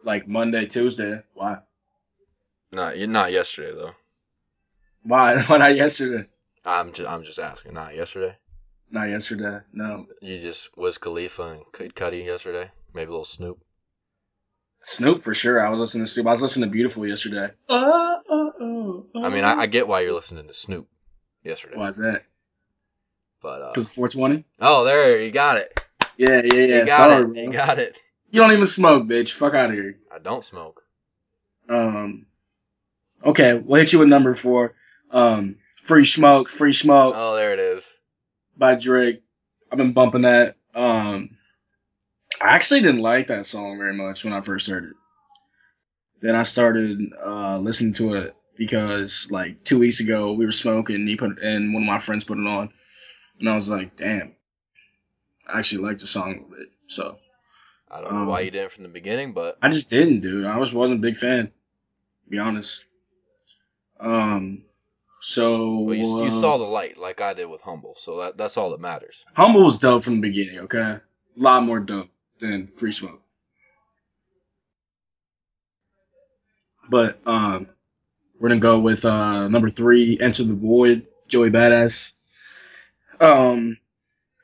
Like Monday, Tuesday. Why? No, not yesterday though. Why? Why not yesterday? I'm just, I'm just asking. Not yesterday. Not yesterday. No. You just was Khalifa and Cudi yesterday. Maybe a little Snoop. Snoop for sure. I was listening to Snoop. I was listening to Beautiful yesterday. Oh, oh, oh, oh. I mean, I, I get why you're listening to Snoop yesterday. Why is that? But because uh, four twenty. Oh, there you got it. Yeah, yeah, yeah. You got Sorry, it. Bro. You got it. You don't even smoke, bitch. Fuck out of here. I don't smoke. Um. Okay, we'll hit you with number four. Um, Free Smoke, Free Smoke. Oh, there it is. By Drake. I've been bumping that. Um, I actually didn't like that song very much when I first heard it. Then I started uh, listening to it because, like, two weeks ago we were smoking and, he put, and one of my friends put it on. And I was like, damn, I actually like the song a little bit. So, I don't know um, why you didn't from the beginning, but... I just didn't, dude. I was, wasn't a big fan, to be honest. Um, so well, you, you uh, saw the light like I did with Humble, so that that's all that matters. Humble was dope from the beginning, okay? A lot more dope than Free Smoke. But um, we're gonna go with uh number three, Enter the Void, Joey Badass. Um,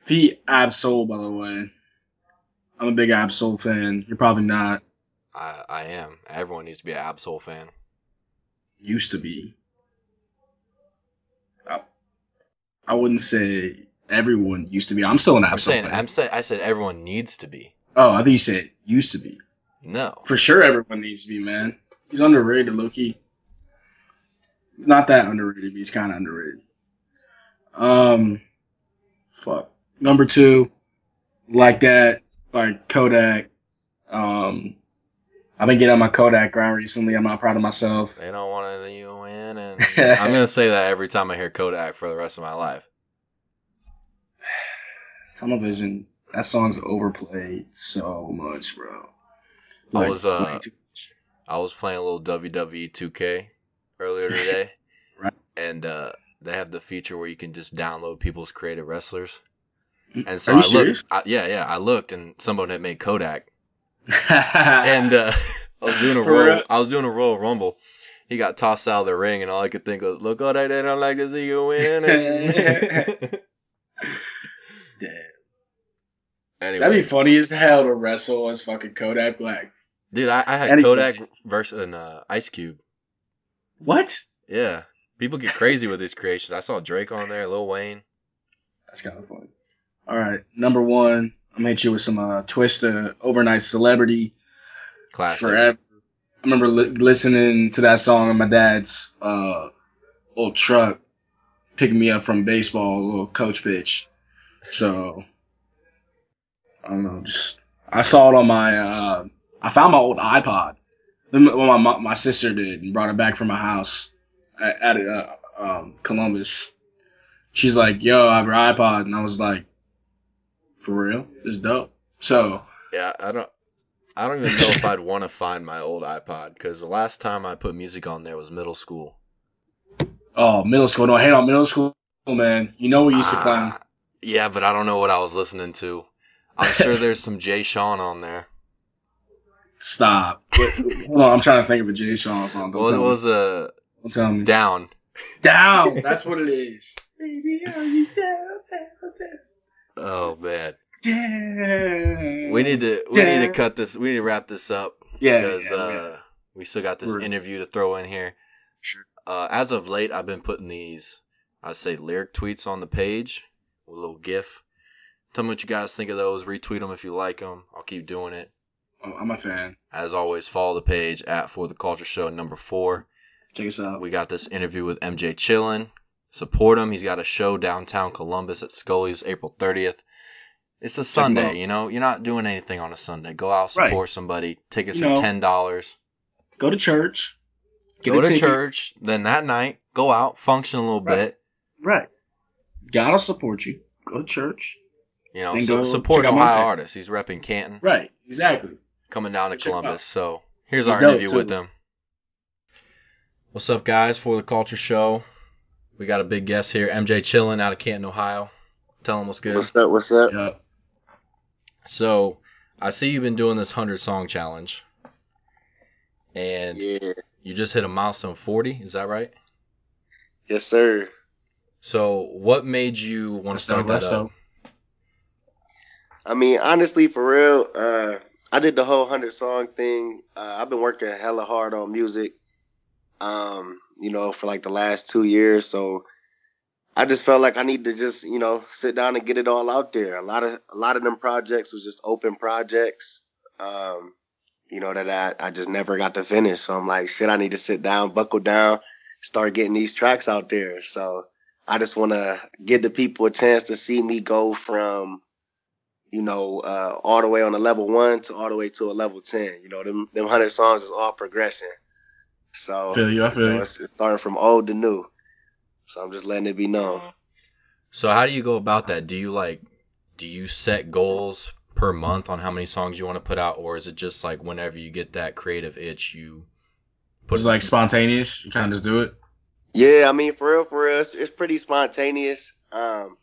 the Absol, by the way. I'm a big Absol fan. You're probably not. I I am. Everyone needs to be an Absol fan. Used to be. I, I wouldn't say everyone used to be. I'm still an Absol fan. I'm saying, I'm say, I said everyone needs to be. Oh, I think you said used to be. No. For sure everyone needs to be, man. He's underrated, low-key. Not that underrated, but he's kind of underrated. Um, fuck. Number two, like that, like Kodak. Um, I've been getting on my Kodak grind recently. I'm not proud of myself. They don't want to let you win. And I'm going to say that every time I hear Kodak for the rest of my life. Tunnel Vision, that song's overplayed so much, bro. Like, I was uh, I was playing a little W W E two K earlier today, right. and uh, they have the feature where you can just download people's creative wrestlers. And so Are you I serious? looked, I, yeah, yeah, I looked, and someone had made Kodak, and uh, I was doing a royal, I was doing a Royal Rumble. He got tossed out of the ring, and all I could think was, "Look, Kodak, they don't like to see you win." Damn. Anyway. That'd be funny as hell to wrestle as fucking Kodak Black. Dude, I, I had anyway. Kodak versus an uh, Ice Cube. What? Yeah. People get crazy with these creations. I saw Drake on there, Lil Wayne. That's kind of funny. All right. Number one, I'm going to hit you with some uh, Twista, Overnight Celebrity. Classic. Forever. I remember li- listening to that song on my dad's uh, old truck, picking me up from baseball, little coach pitch. So, I don't know, just, I saw it on my, uh, I found my old iPod. Well, my my sister did and brought it back from my house at, at uh, um, Columbus. She's like, yo, I have your iPod. And I was like, for real? It's dope. So. Yeah, I don't, I don't even know if I'd want to find my old iPod because the last time I put music on there was middle school. Oh, middle school. No, hang on, middle school, man. You know we used to climb. Uh, Yeah, but I don't know what I was listening to. I'm sure there's some Jay Sean on there. Stop. Hold on, I'm trying to think of a Jay Sean song. Don't what was a Don't tell me. Down. Down. That's what it is. Baby, are you down? Oh man. Down. We need to we down. need to cut this. We need to wrap this up. Yeah. Because yeah, yeah. Uh, we still got this We're... interview to throw in here. Sure. Uh, as of late, I've been putting these, I say, lyric tweets on the page. A little gif. Tell me what you guys think of those. Retweet them if you like them. I'll keep doing it. Oh, I'm a fan. As always, follow the page at For the Culture Show number four. Check us out. We got this interview with M J Chillin. Support him. He's got a show downtown Columbus at Scully's April thirtieth. It's a Sunday, you know. You're not doing anything on a Sunday. Go out, support right. somebody. Tickets you are know, ten dollars. Go to church. Go to ticket. church. Then that night, go out, function a little right. bit. Right. God will support you. Go to church. You know, so support Ohio artists. He's repping Canton. Right, exactly. Coming down to Columbus. So here's our interview with them. What's up, guys? For the Culture Show. We got a big guest here, M J Chillin out of Canton, Ohio. Tell him what's good. What's up, what's up? Yeah. So I see you've been doing this one hundred song challenge. And yeah. you just hit a milestone forty. Is that right? Yes, sir. So, what made you want to start that up? I mean, honestly, for real, uh, I did the whole one hundred song thing. Uh, I've been working hella hard on music, um, you know, for like the last two years. So, I just felt like I need to just, you know, sit down and get it all out there. A lot of a lot of them projects was just open projects, um, you know, that I, I just never got to finish. So, I'm like, shit, I need to sit down, buckle down, start getting these tracks out there. So, I just want to give the people a chance to see me go from, you know, uh, all the way on a level one to all the way to a level ten. You know, them them hundred songs is all progression. So I feel you, I feel you know, it's, it's starting from old to new. So I'm just letting it be known. So how do you go about that? Do you like, do you set goals per month on how many songs you want to put out, or is it just like whenever you get that creative itch, you put it's it like spontaneous? You kind of just do it. Yeah, I mean, for real, for real, it's, it's pretty spontaneous. Um,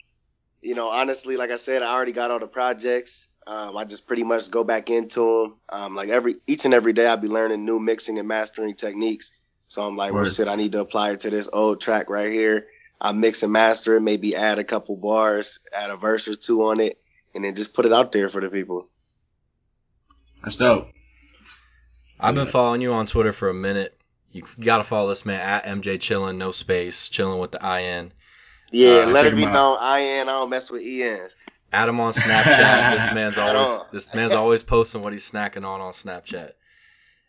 you know, honestly, like I said, I already got all the projects. Um, I just pretty much go back into them. Um, like every each and every day, I'll be learning new mixing and mastering techniques. So I'm like, well, shit, I need to apply it to this old track right here. I mix and master it, maybe add a couple bars, add a verse or two on it, and then just put it out there for the people. That's dope. I've been following you on Twitter for a minute. You gotta follow this man at M J Chillin, no space, chillin with the I N. Yeah, uh, let it be known I N. I don't mess with E Ns. Add him on Snapchat. This man's always this man's always posting what he's snacking on on Snapchat.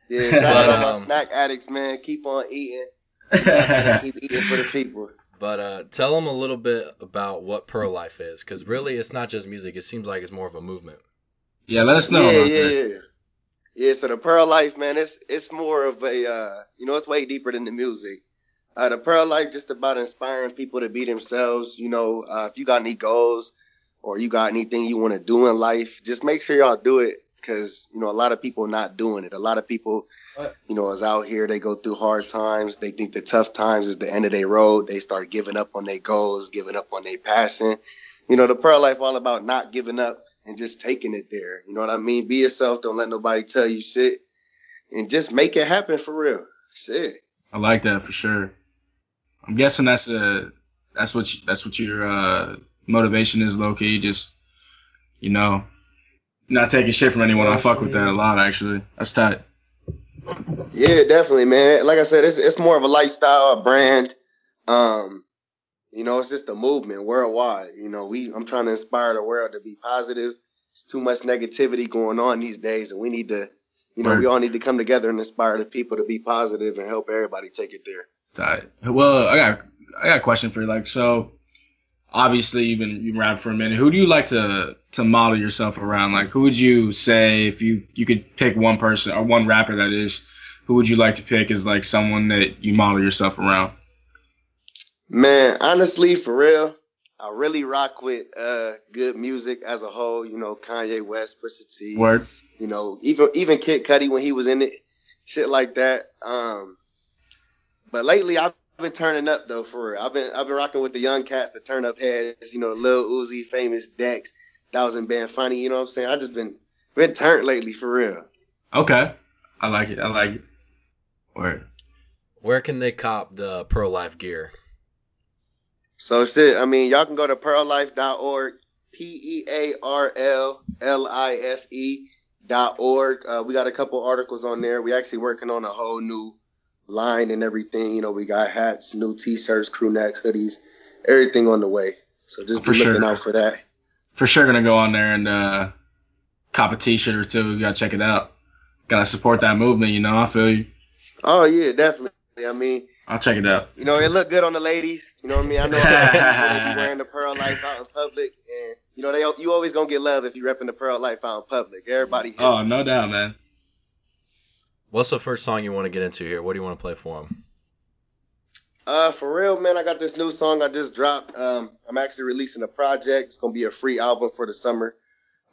Yeah, shout but, out to um, my snack addicts, man. Keep on eating. Keep eating for the people. But uh, tell them a little bit about what Pro Life is, because really it's not just music. It seems like it's more of a movement. Yeah, let us know. Yeah, yeah, that. yeah. Yeah, so the Pro Life, man, it's it's more of a, uh, you know, it's way deeper than the music. Uh, the Pro Life just about inspiring people to be themselves. You know, uh, if you got any goals or you got anything you want to do in life, just make sure y'all do it. Because, you know, a lot of people not doing it. A lot of people, you know, is out here. They go through hard times. They think the tough times is the end of their road. They start giving up on their goals, giving up on their passion. You know, the Pro Life all about not giving up and just taking it there. You know what I mean? Be yourself. Don't let nobody tell you shit. And just make it happen for real. Shit. I like that for sure. I'm guessing that's a, that's what you, that's what your uh, motivation is, low key. Just, you know. Not taking shit from anyone. I fuck with that a lot, actually. That's tight. Yeah, definitely, man. Like I said, it's it's more of a lifestyle, a brand. Um, you know, it's just a movement worldwide. You know, we I'm trying to inspire the world to be positive. It's too much negativity going on these days, and we need to, you know, Word. we all need to come together and inspire the people to be positive and help everybody take it there. Tight. Well, I got I got a question for you. Like, so. Obviously, you've been you've been rapping for a minute. Who do you like to to model yourself around? Like, who would you say if you, you could pick one person or one rapper that is, who would you like to pick as like someone that you model yourself around? Man, honestly, for real, I really rock with uh, good music as a whole. You know, Kanye West, Pusha T. Word. You know, even even Kid Cudi when he was in it, shit like that. Um, but lately, I've been turning up though for real. I've been I've been rocking with the young cats, the turn up heads, you know, Lil Uzi, Famous, Dex, Thousand Band Funny, you know what I'm saying? I just been been turned lately for real. Okay. I like it. I like it. Where where can they cop the Pro Life gear? So shit, I mean y'all can go to pearl life dot org, P E A R L L I F E dot org. Uh, we got a couple articles on there. We actually working on a whole new line and everything, you know, we got hats, new t-shirts, crew necks, hoodies, everything on the way. So just be looking out for that. For sure gonna go on there and uh cop a t-shirt or two. We gotta check it out. Gotta support that movement, you know, I feel you. Oh yeah, definitely. I mean I'll check it out. You know, it looked good on the ladies. You know what I mean? I know that they be wearing the Pearl Life out in public and you know they you always gonna get love if you repping the Pearl Life out in public. Everybody Oh, it. No doubt, man. What's the first song you want to get into here? What do you want to play for them? Uh, for real, man, I got this new song I just dropped. Um, I'm actually releasing a project. It's going to be a free album for the summer.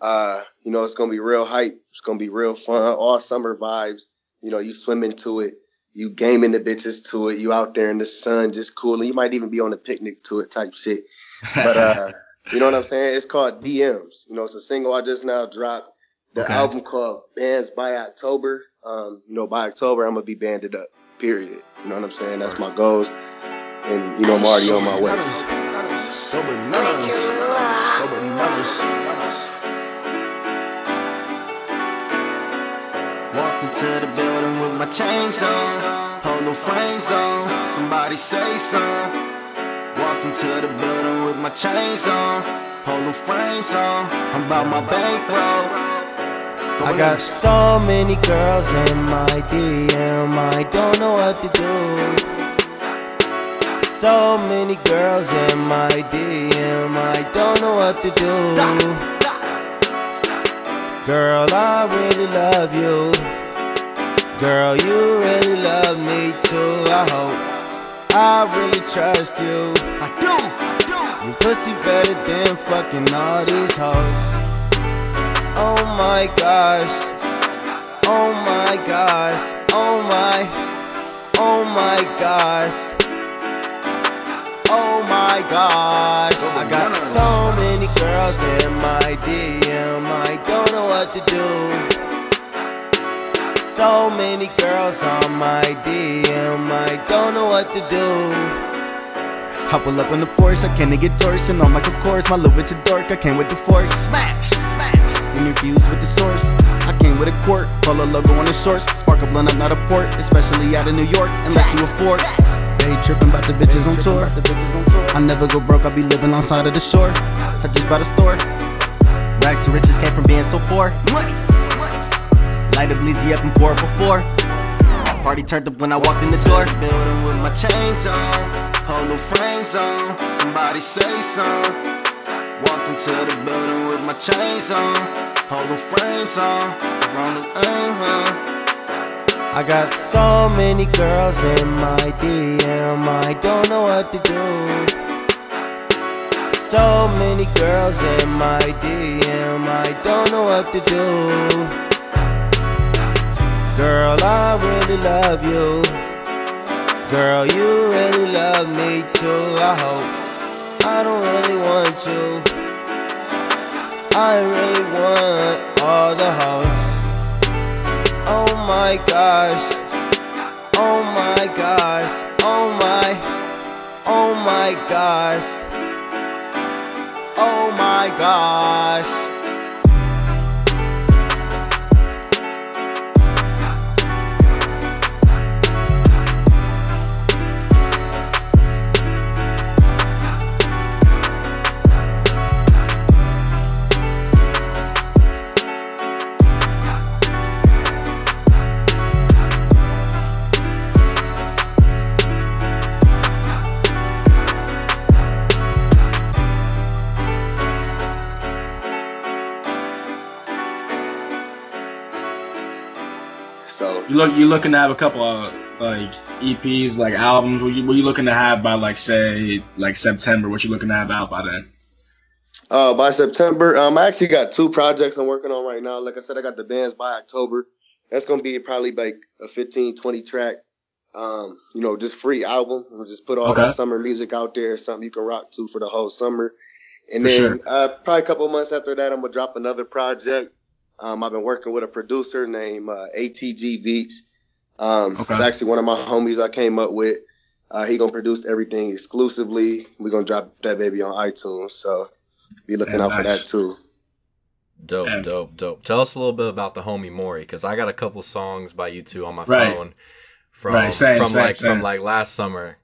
Uh, you know, it's going to be real hype. It's going to be real fun. All summer vibes. You know, you swim into it. You gaming the bitches to it. You out there in the sun just cooling. You might even be on a picnic to it type shit. But uh, you know what I'm saying? It's called D Ms. You know, it's a single I just now dropped. The okay. album called Bands by October. Um, you know, by October, I'm going to be banded up, period. You know what I'm saying? That's my goals. And, you know, I'm already on my way. Walked into the building with my chains on, polo frames on, somebody say so. Walked into the building with my chains on, polo frames on, I'm about my bankroll. I got so many girls in my D M, I don't know what to do. So many girls in my D M, I don't know what to do. Girl, I really love you. Girl, you really love me too, I hope. I really trust you. I do, I do. You pussy better than fucking all these hoes. Oh my gosh, oh my gosh, oh my, oh my gosh, oh my gosh. I got so many girls in my D M, I don't know what to do. So many girls on my D M, I don't know what to do. I pull up on the Porsche, I can't get torsion on my concourse, my little bitch a dork, I came with the force. Smash, smash. Interviews with the source, I came with a quirk, follow logo on the shorts, spark a blunt up, not a port, especially out of New York, unless you afford. They trippin' bout the bitches on tour, I never go broke, I be living outside of the shore, I just bought a store. rags to riches came from being so poor. Money, money. Light up, Lizzie up and pour up before. Party turned up when I walked in the door. Building with my chains on, whole new frames on. Somebody say something. Walked into the building with my chains on, whole new frames on. I got so many girls in my D M, I don't know what to do. So many girls in my D M, I don't know what to do. Girl, I really love you. Girl, you really love me too, I hope. I don't really want you. I really want all the hoes. Oh my gosh, oh my gosh, oh my, oh my gosh, oh my gosh. You look, you're looking to have a couple of like E Ps, like albums. What you, what you looking to have by like say like September? What you looking to have out by then? Uh, by September, um, I actually got two projects I'm working on right now. Like I said, I got the bands by October. That's gonna be probably like a fifteen, twenty track, um, you know, just free album. We'll just put all okay. that summer music out there, something you can rock to for the whole summer. And for then sure. uh, probably a couple months after that, I'm gonna drop another project. Um, I've been working with a producer named uh, A T G Beats. Um, okay. It's actually one of my homies I came up with. Uh, he gonna produce everything exclusively. We're gonna drop that baby on iTunes, so be looking yeah, out nice. for that too. Dope, yeah. dope, dope. Tell us a little bit about the homie Maury, because I got a couple songs by you two on my right. phone from right. same, from same, like same. from like last summer.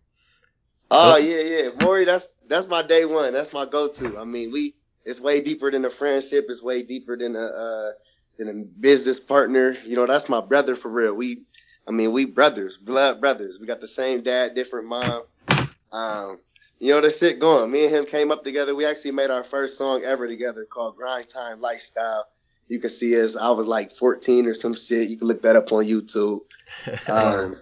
Oh yeah, yeah, Maury. That's that's my day one. That's my go-to. I mean, we it's way deeper than a friendship. It's way deeper than a uh, than a business partner. You know, that's my brother for real. We, I mean, we brothers, blood brothers. We got the same dad, different mom. Um, you know, this shit going. Me and him came up together. We actually made our first song ever together called Grind Time Lifestyle. You can see us. I was like fourteen or some shit. You can look that up on YouTube. Um,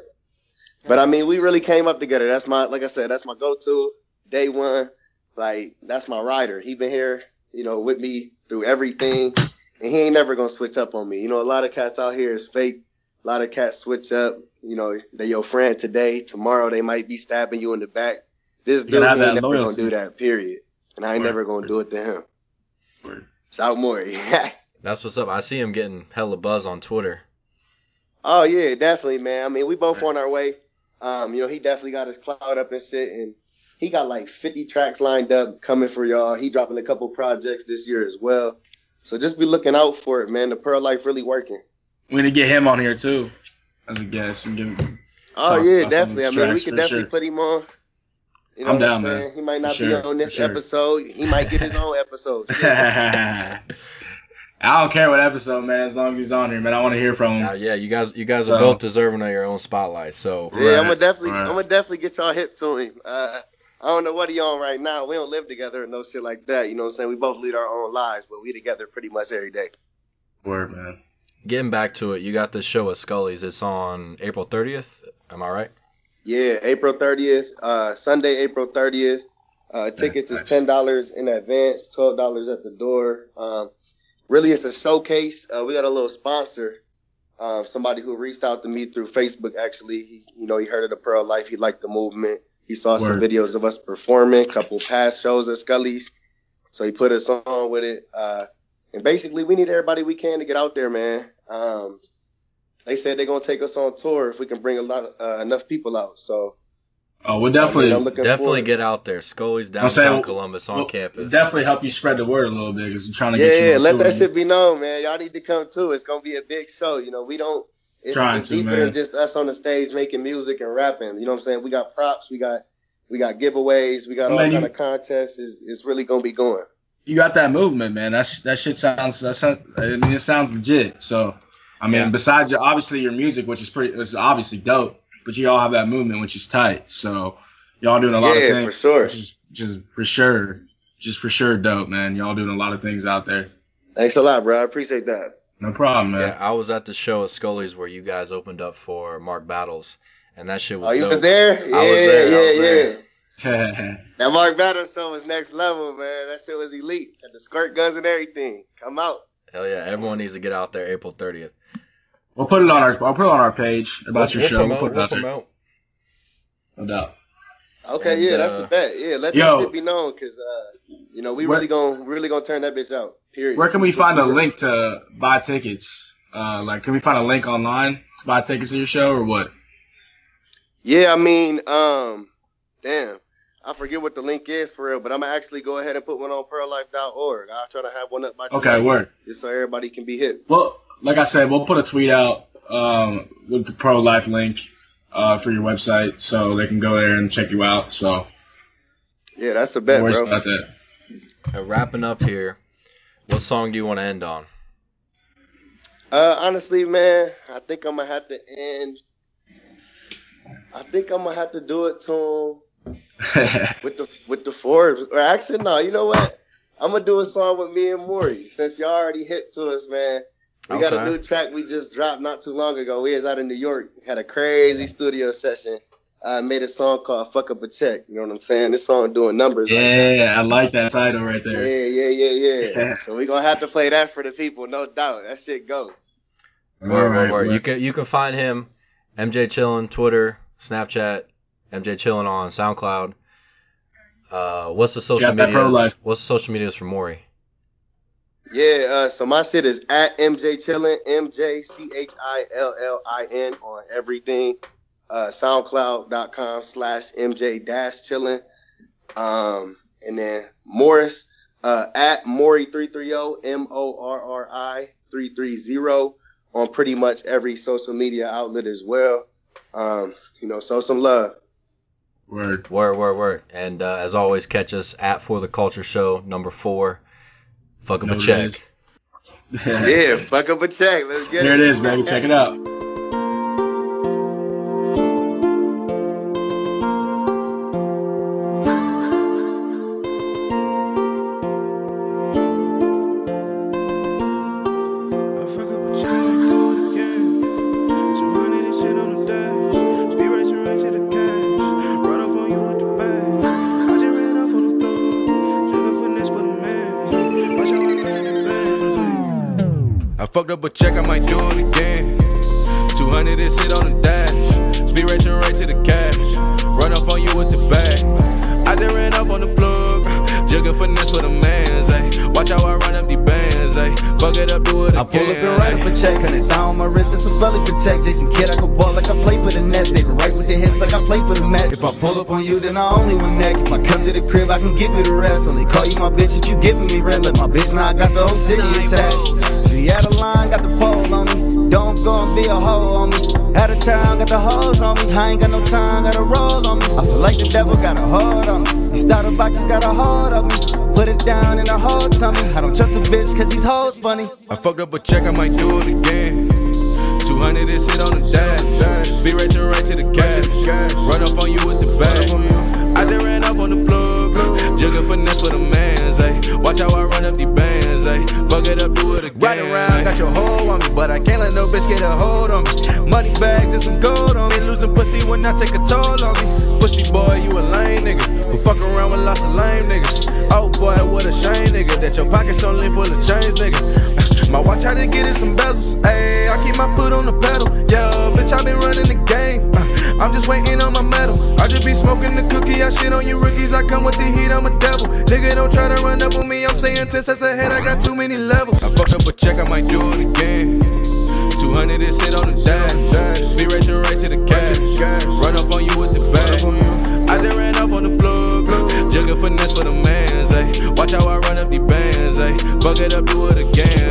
but I mean, we really came up together. That's my, like I said, that's my go-to day one. Like, that's my rider. He been here, you know, with me through everything. And he ain't never gonna switch up on me. You know, a lot of cats out here is fake. A lot of cats switch up. You know, they your friend today. Tomorrow they might be stabbing you in the back. This dude ain't never gonna do that, period. And I ain't Word. never gonna do it to him. Word. Shout Maury. That's what's up. I see him getting hella buzz on Twitter. Oh yeah, definitely, man. I mean, we both Word. on our way. Um, you know, he definitely got his clout up and shit, and he got like fifty tracks lined up coming for y'all. He dropping a couple projects this year as well. So just be looking out for it, man. The Pearl Life really working. We're going to get him on here, too, as a guest. And oh, yeah, definitely. I mean, we could definitely sure. put him on. You know I'm what down, I'm saying? Man. He might not for be sure. on this sure. episode. He might get his own episode. I don't care what episode, man, as long as he's on here, man. I want to hear from him. Uh, yeah, you guys you guys so. are both deserving of your own spotlight. So Yeah, right. I'm going definitely, right. I'm gonna definitely get y'all hip to him. Uh I don't know what he on right now. We don't live together and no shit like that. You know what I'm saying? We both lead our own lives, but we together pretty much every day. Word, man. Getting back to it, you got this show at Scully's. It's on April thirtieth. Am I right? Yeah, April thirtieth. Uh, Sunday, April thirtieth. Uh, tickets yeah, nice. is ten dollars in advance, twelve dollars at the door. Um, really, it's a showcase. Uh, we got a little sponsor. Uh, somebody who reached out to me through Facebook, actually. He, you know, he heard of the Pearl Life. He liked the movement. He saw Word. some videos of us performing, a couple past shows at Scully's. So he put us on with it. Uh, and basically, we need everybody we can to get out there, man. Um, they said they're going to take us on tour if we can bring a lot, uh, enough people out. So, oh, we'll definitely I mean, definitely forward. get out there. Scully's downtown saying, Columbus on we'll campus. Definitely help you spread the word a little bit because we're trying to yeah, get you Yeah, let that shit be known, man. Y'all need to come too. It's going to be a big show. You know, we don't. It's, it's deeper to, than just us on the stage making music and rapping. You know what I'm saying? We got props. We got we got giveaways. We got all kind of contests. It's, it's really going to be going. you got that movement, man. That sh- that shit sounds. That's I mean, it sounds legit. So, I mean, yeah. besides your, obviously your music, which is pretty, it's obviously dope, but you all have that movement, which is tight. So, y'all doing a lot yeah, of things. Yeah, for sure. Just, just for sure, just for sure, dope, man. Y'all doing a lot of things out there. Thanks a lot, bro. I appreciate that. No problem, man. Yeah, I was at the show at Scully's where you guys opened up for Mark Battles, and that shit was. Oh, dope. You was there? I yeah, was there. Yeah, I was yeah. There. That Mark Battles song was next level, man. That shit was elite. Had the squirt guns and everything. Come out. Hell yeah. Everyone needs to get out there April thirtieth. We'll put it on our I'll put it on our page about we'll, your we'll show. Promote, we'll put it we'll out promote. There. No doubt. Okay, and, yeah, uh, that's the bet. Yeah, let yo, that shit be known because uh, you know, we where, really gonna really gonna turn that bitch out. Period. Where can we find a link to buy tickets? Uh, like can we find a link online to buy tickets to your show or what? Yeah, I mean, um, damn. I forget what the link is for real, but I'm going to actually go ahead and put one on pearl life dot org. I'll try to have one up by tonight. Okay, word. Just so everybody can be hit. Well, like I said, we'll put a tweet out um, with the Pearl Life link uh, for your website so they can go there and check you out. So, yeah, that's a bet, no worries bro. About that. And wrapping up here, what song do you want to end on? Uh, honestly, man, I think I'm going to have to end. I think I'm going to have to do it to with the with the Forbes or actually no you know what I'm gonna do a song with me and Maury since y'all already hit to us, man. We okay. got a new track we just dropped not too long ago. We was out in New York, had a crazy studio session. I uh, made a song called Fuck Up a Check. You know what I'm saying? This song doing numbers yeah right now. I like that title right there. Yeah yeah yeah yeah, yeah. So we gonna have to play that for the people, no doubt. That shit go all right, all right, all right. You can you can find him M J Chillin, Twitter, Snapchat, M J Chillin on SoundCloud. Uh, what's the social media? What's the social medias for Maury? Yeah, uh, so my shit is at M J Chillin, M J C H I L L I N on everything. Uh, SoundCloud.com slash MJ dash Chillin. Um, and then Morris uh, at Maury three three zero M O R R I three three zero on pretty much every social media outlet as well. Um, you know, so some love. Word, word, word, word. And uh, as always, catch us at For the Culture Show, number four. Fuck up no a check. Yeah, fuck up a check. Let's get it. There it is, baby. Check it out. But check, I might do it again. two hundred and sit on the dash. Speed racing right to the cash. Run up on you with the bag. I just ran up on the plug. Jugging finesse for the mans, ayy. Watch how I run up the bands, ayy. Fuck it up, do it again. I pull up and write up a check. Hundred down on my wrist, it's a felly protect. Jason Kidd, I can ball like I play for the Nets. They can write with the hits like I play for the Mets. If I pull up on you, then I only win neck. If I come to the crib, I can give you the rest. Only call you my bitch if you giving me rent. Let my bitch now I got the whole city attached. She out of line, got the pole on me. Don't go and be a hoe on me. Out of town, got the hoes on me. I ain't got no time, got a roll on me. I feel like the devil got a hold on me. These starter boxes got a hold on me. Put it down in a hole tummy. I don't trust a bitch cause these hoes funny. I fucked up a check, I might do it again. two hundred and sit on the dash. Speed racing right to the cash. Run up on you with the bag. I just ran up on the plug. Jugging finesse for the mans, ayy. Watch how I run up the bands, ayy. Fuck it up, do it again. Right around, got your hoe on me, but I can't let no bitch get a hold on me. Money bags and some gold on me. Losing pussy when I take a toll on me. Pussy boy, you a lame nigga. We fuck around with lots of lame niggas. Oh boy, what a shame, nigga. That your pockets only full of chains, nigga. My watch how to get in some bezels, ayy. I keep my foot on the pedal, yo. Bitch, I been running the game. Uh, I'm just waiting on my medal. I just be smoking the cookie. I shit on you rookies. I come with the heat. I'm a devil. Nigga, don't try to run up on me. I'm staying ten steps ahead. I got too many levels. I fucked up a check. I might do it again. two hundred and sit on the dash. Speed racing right to the cash. Run up on you with the bag. I just ran up on the plug. Jugging finesse for the mans, ayy. Watch how I run up the bands, ayy. Fuck it up, do it again.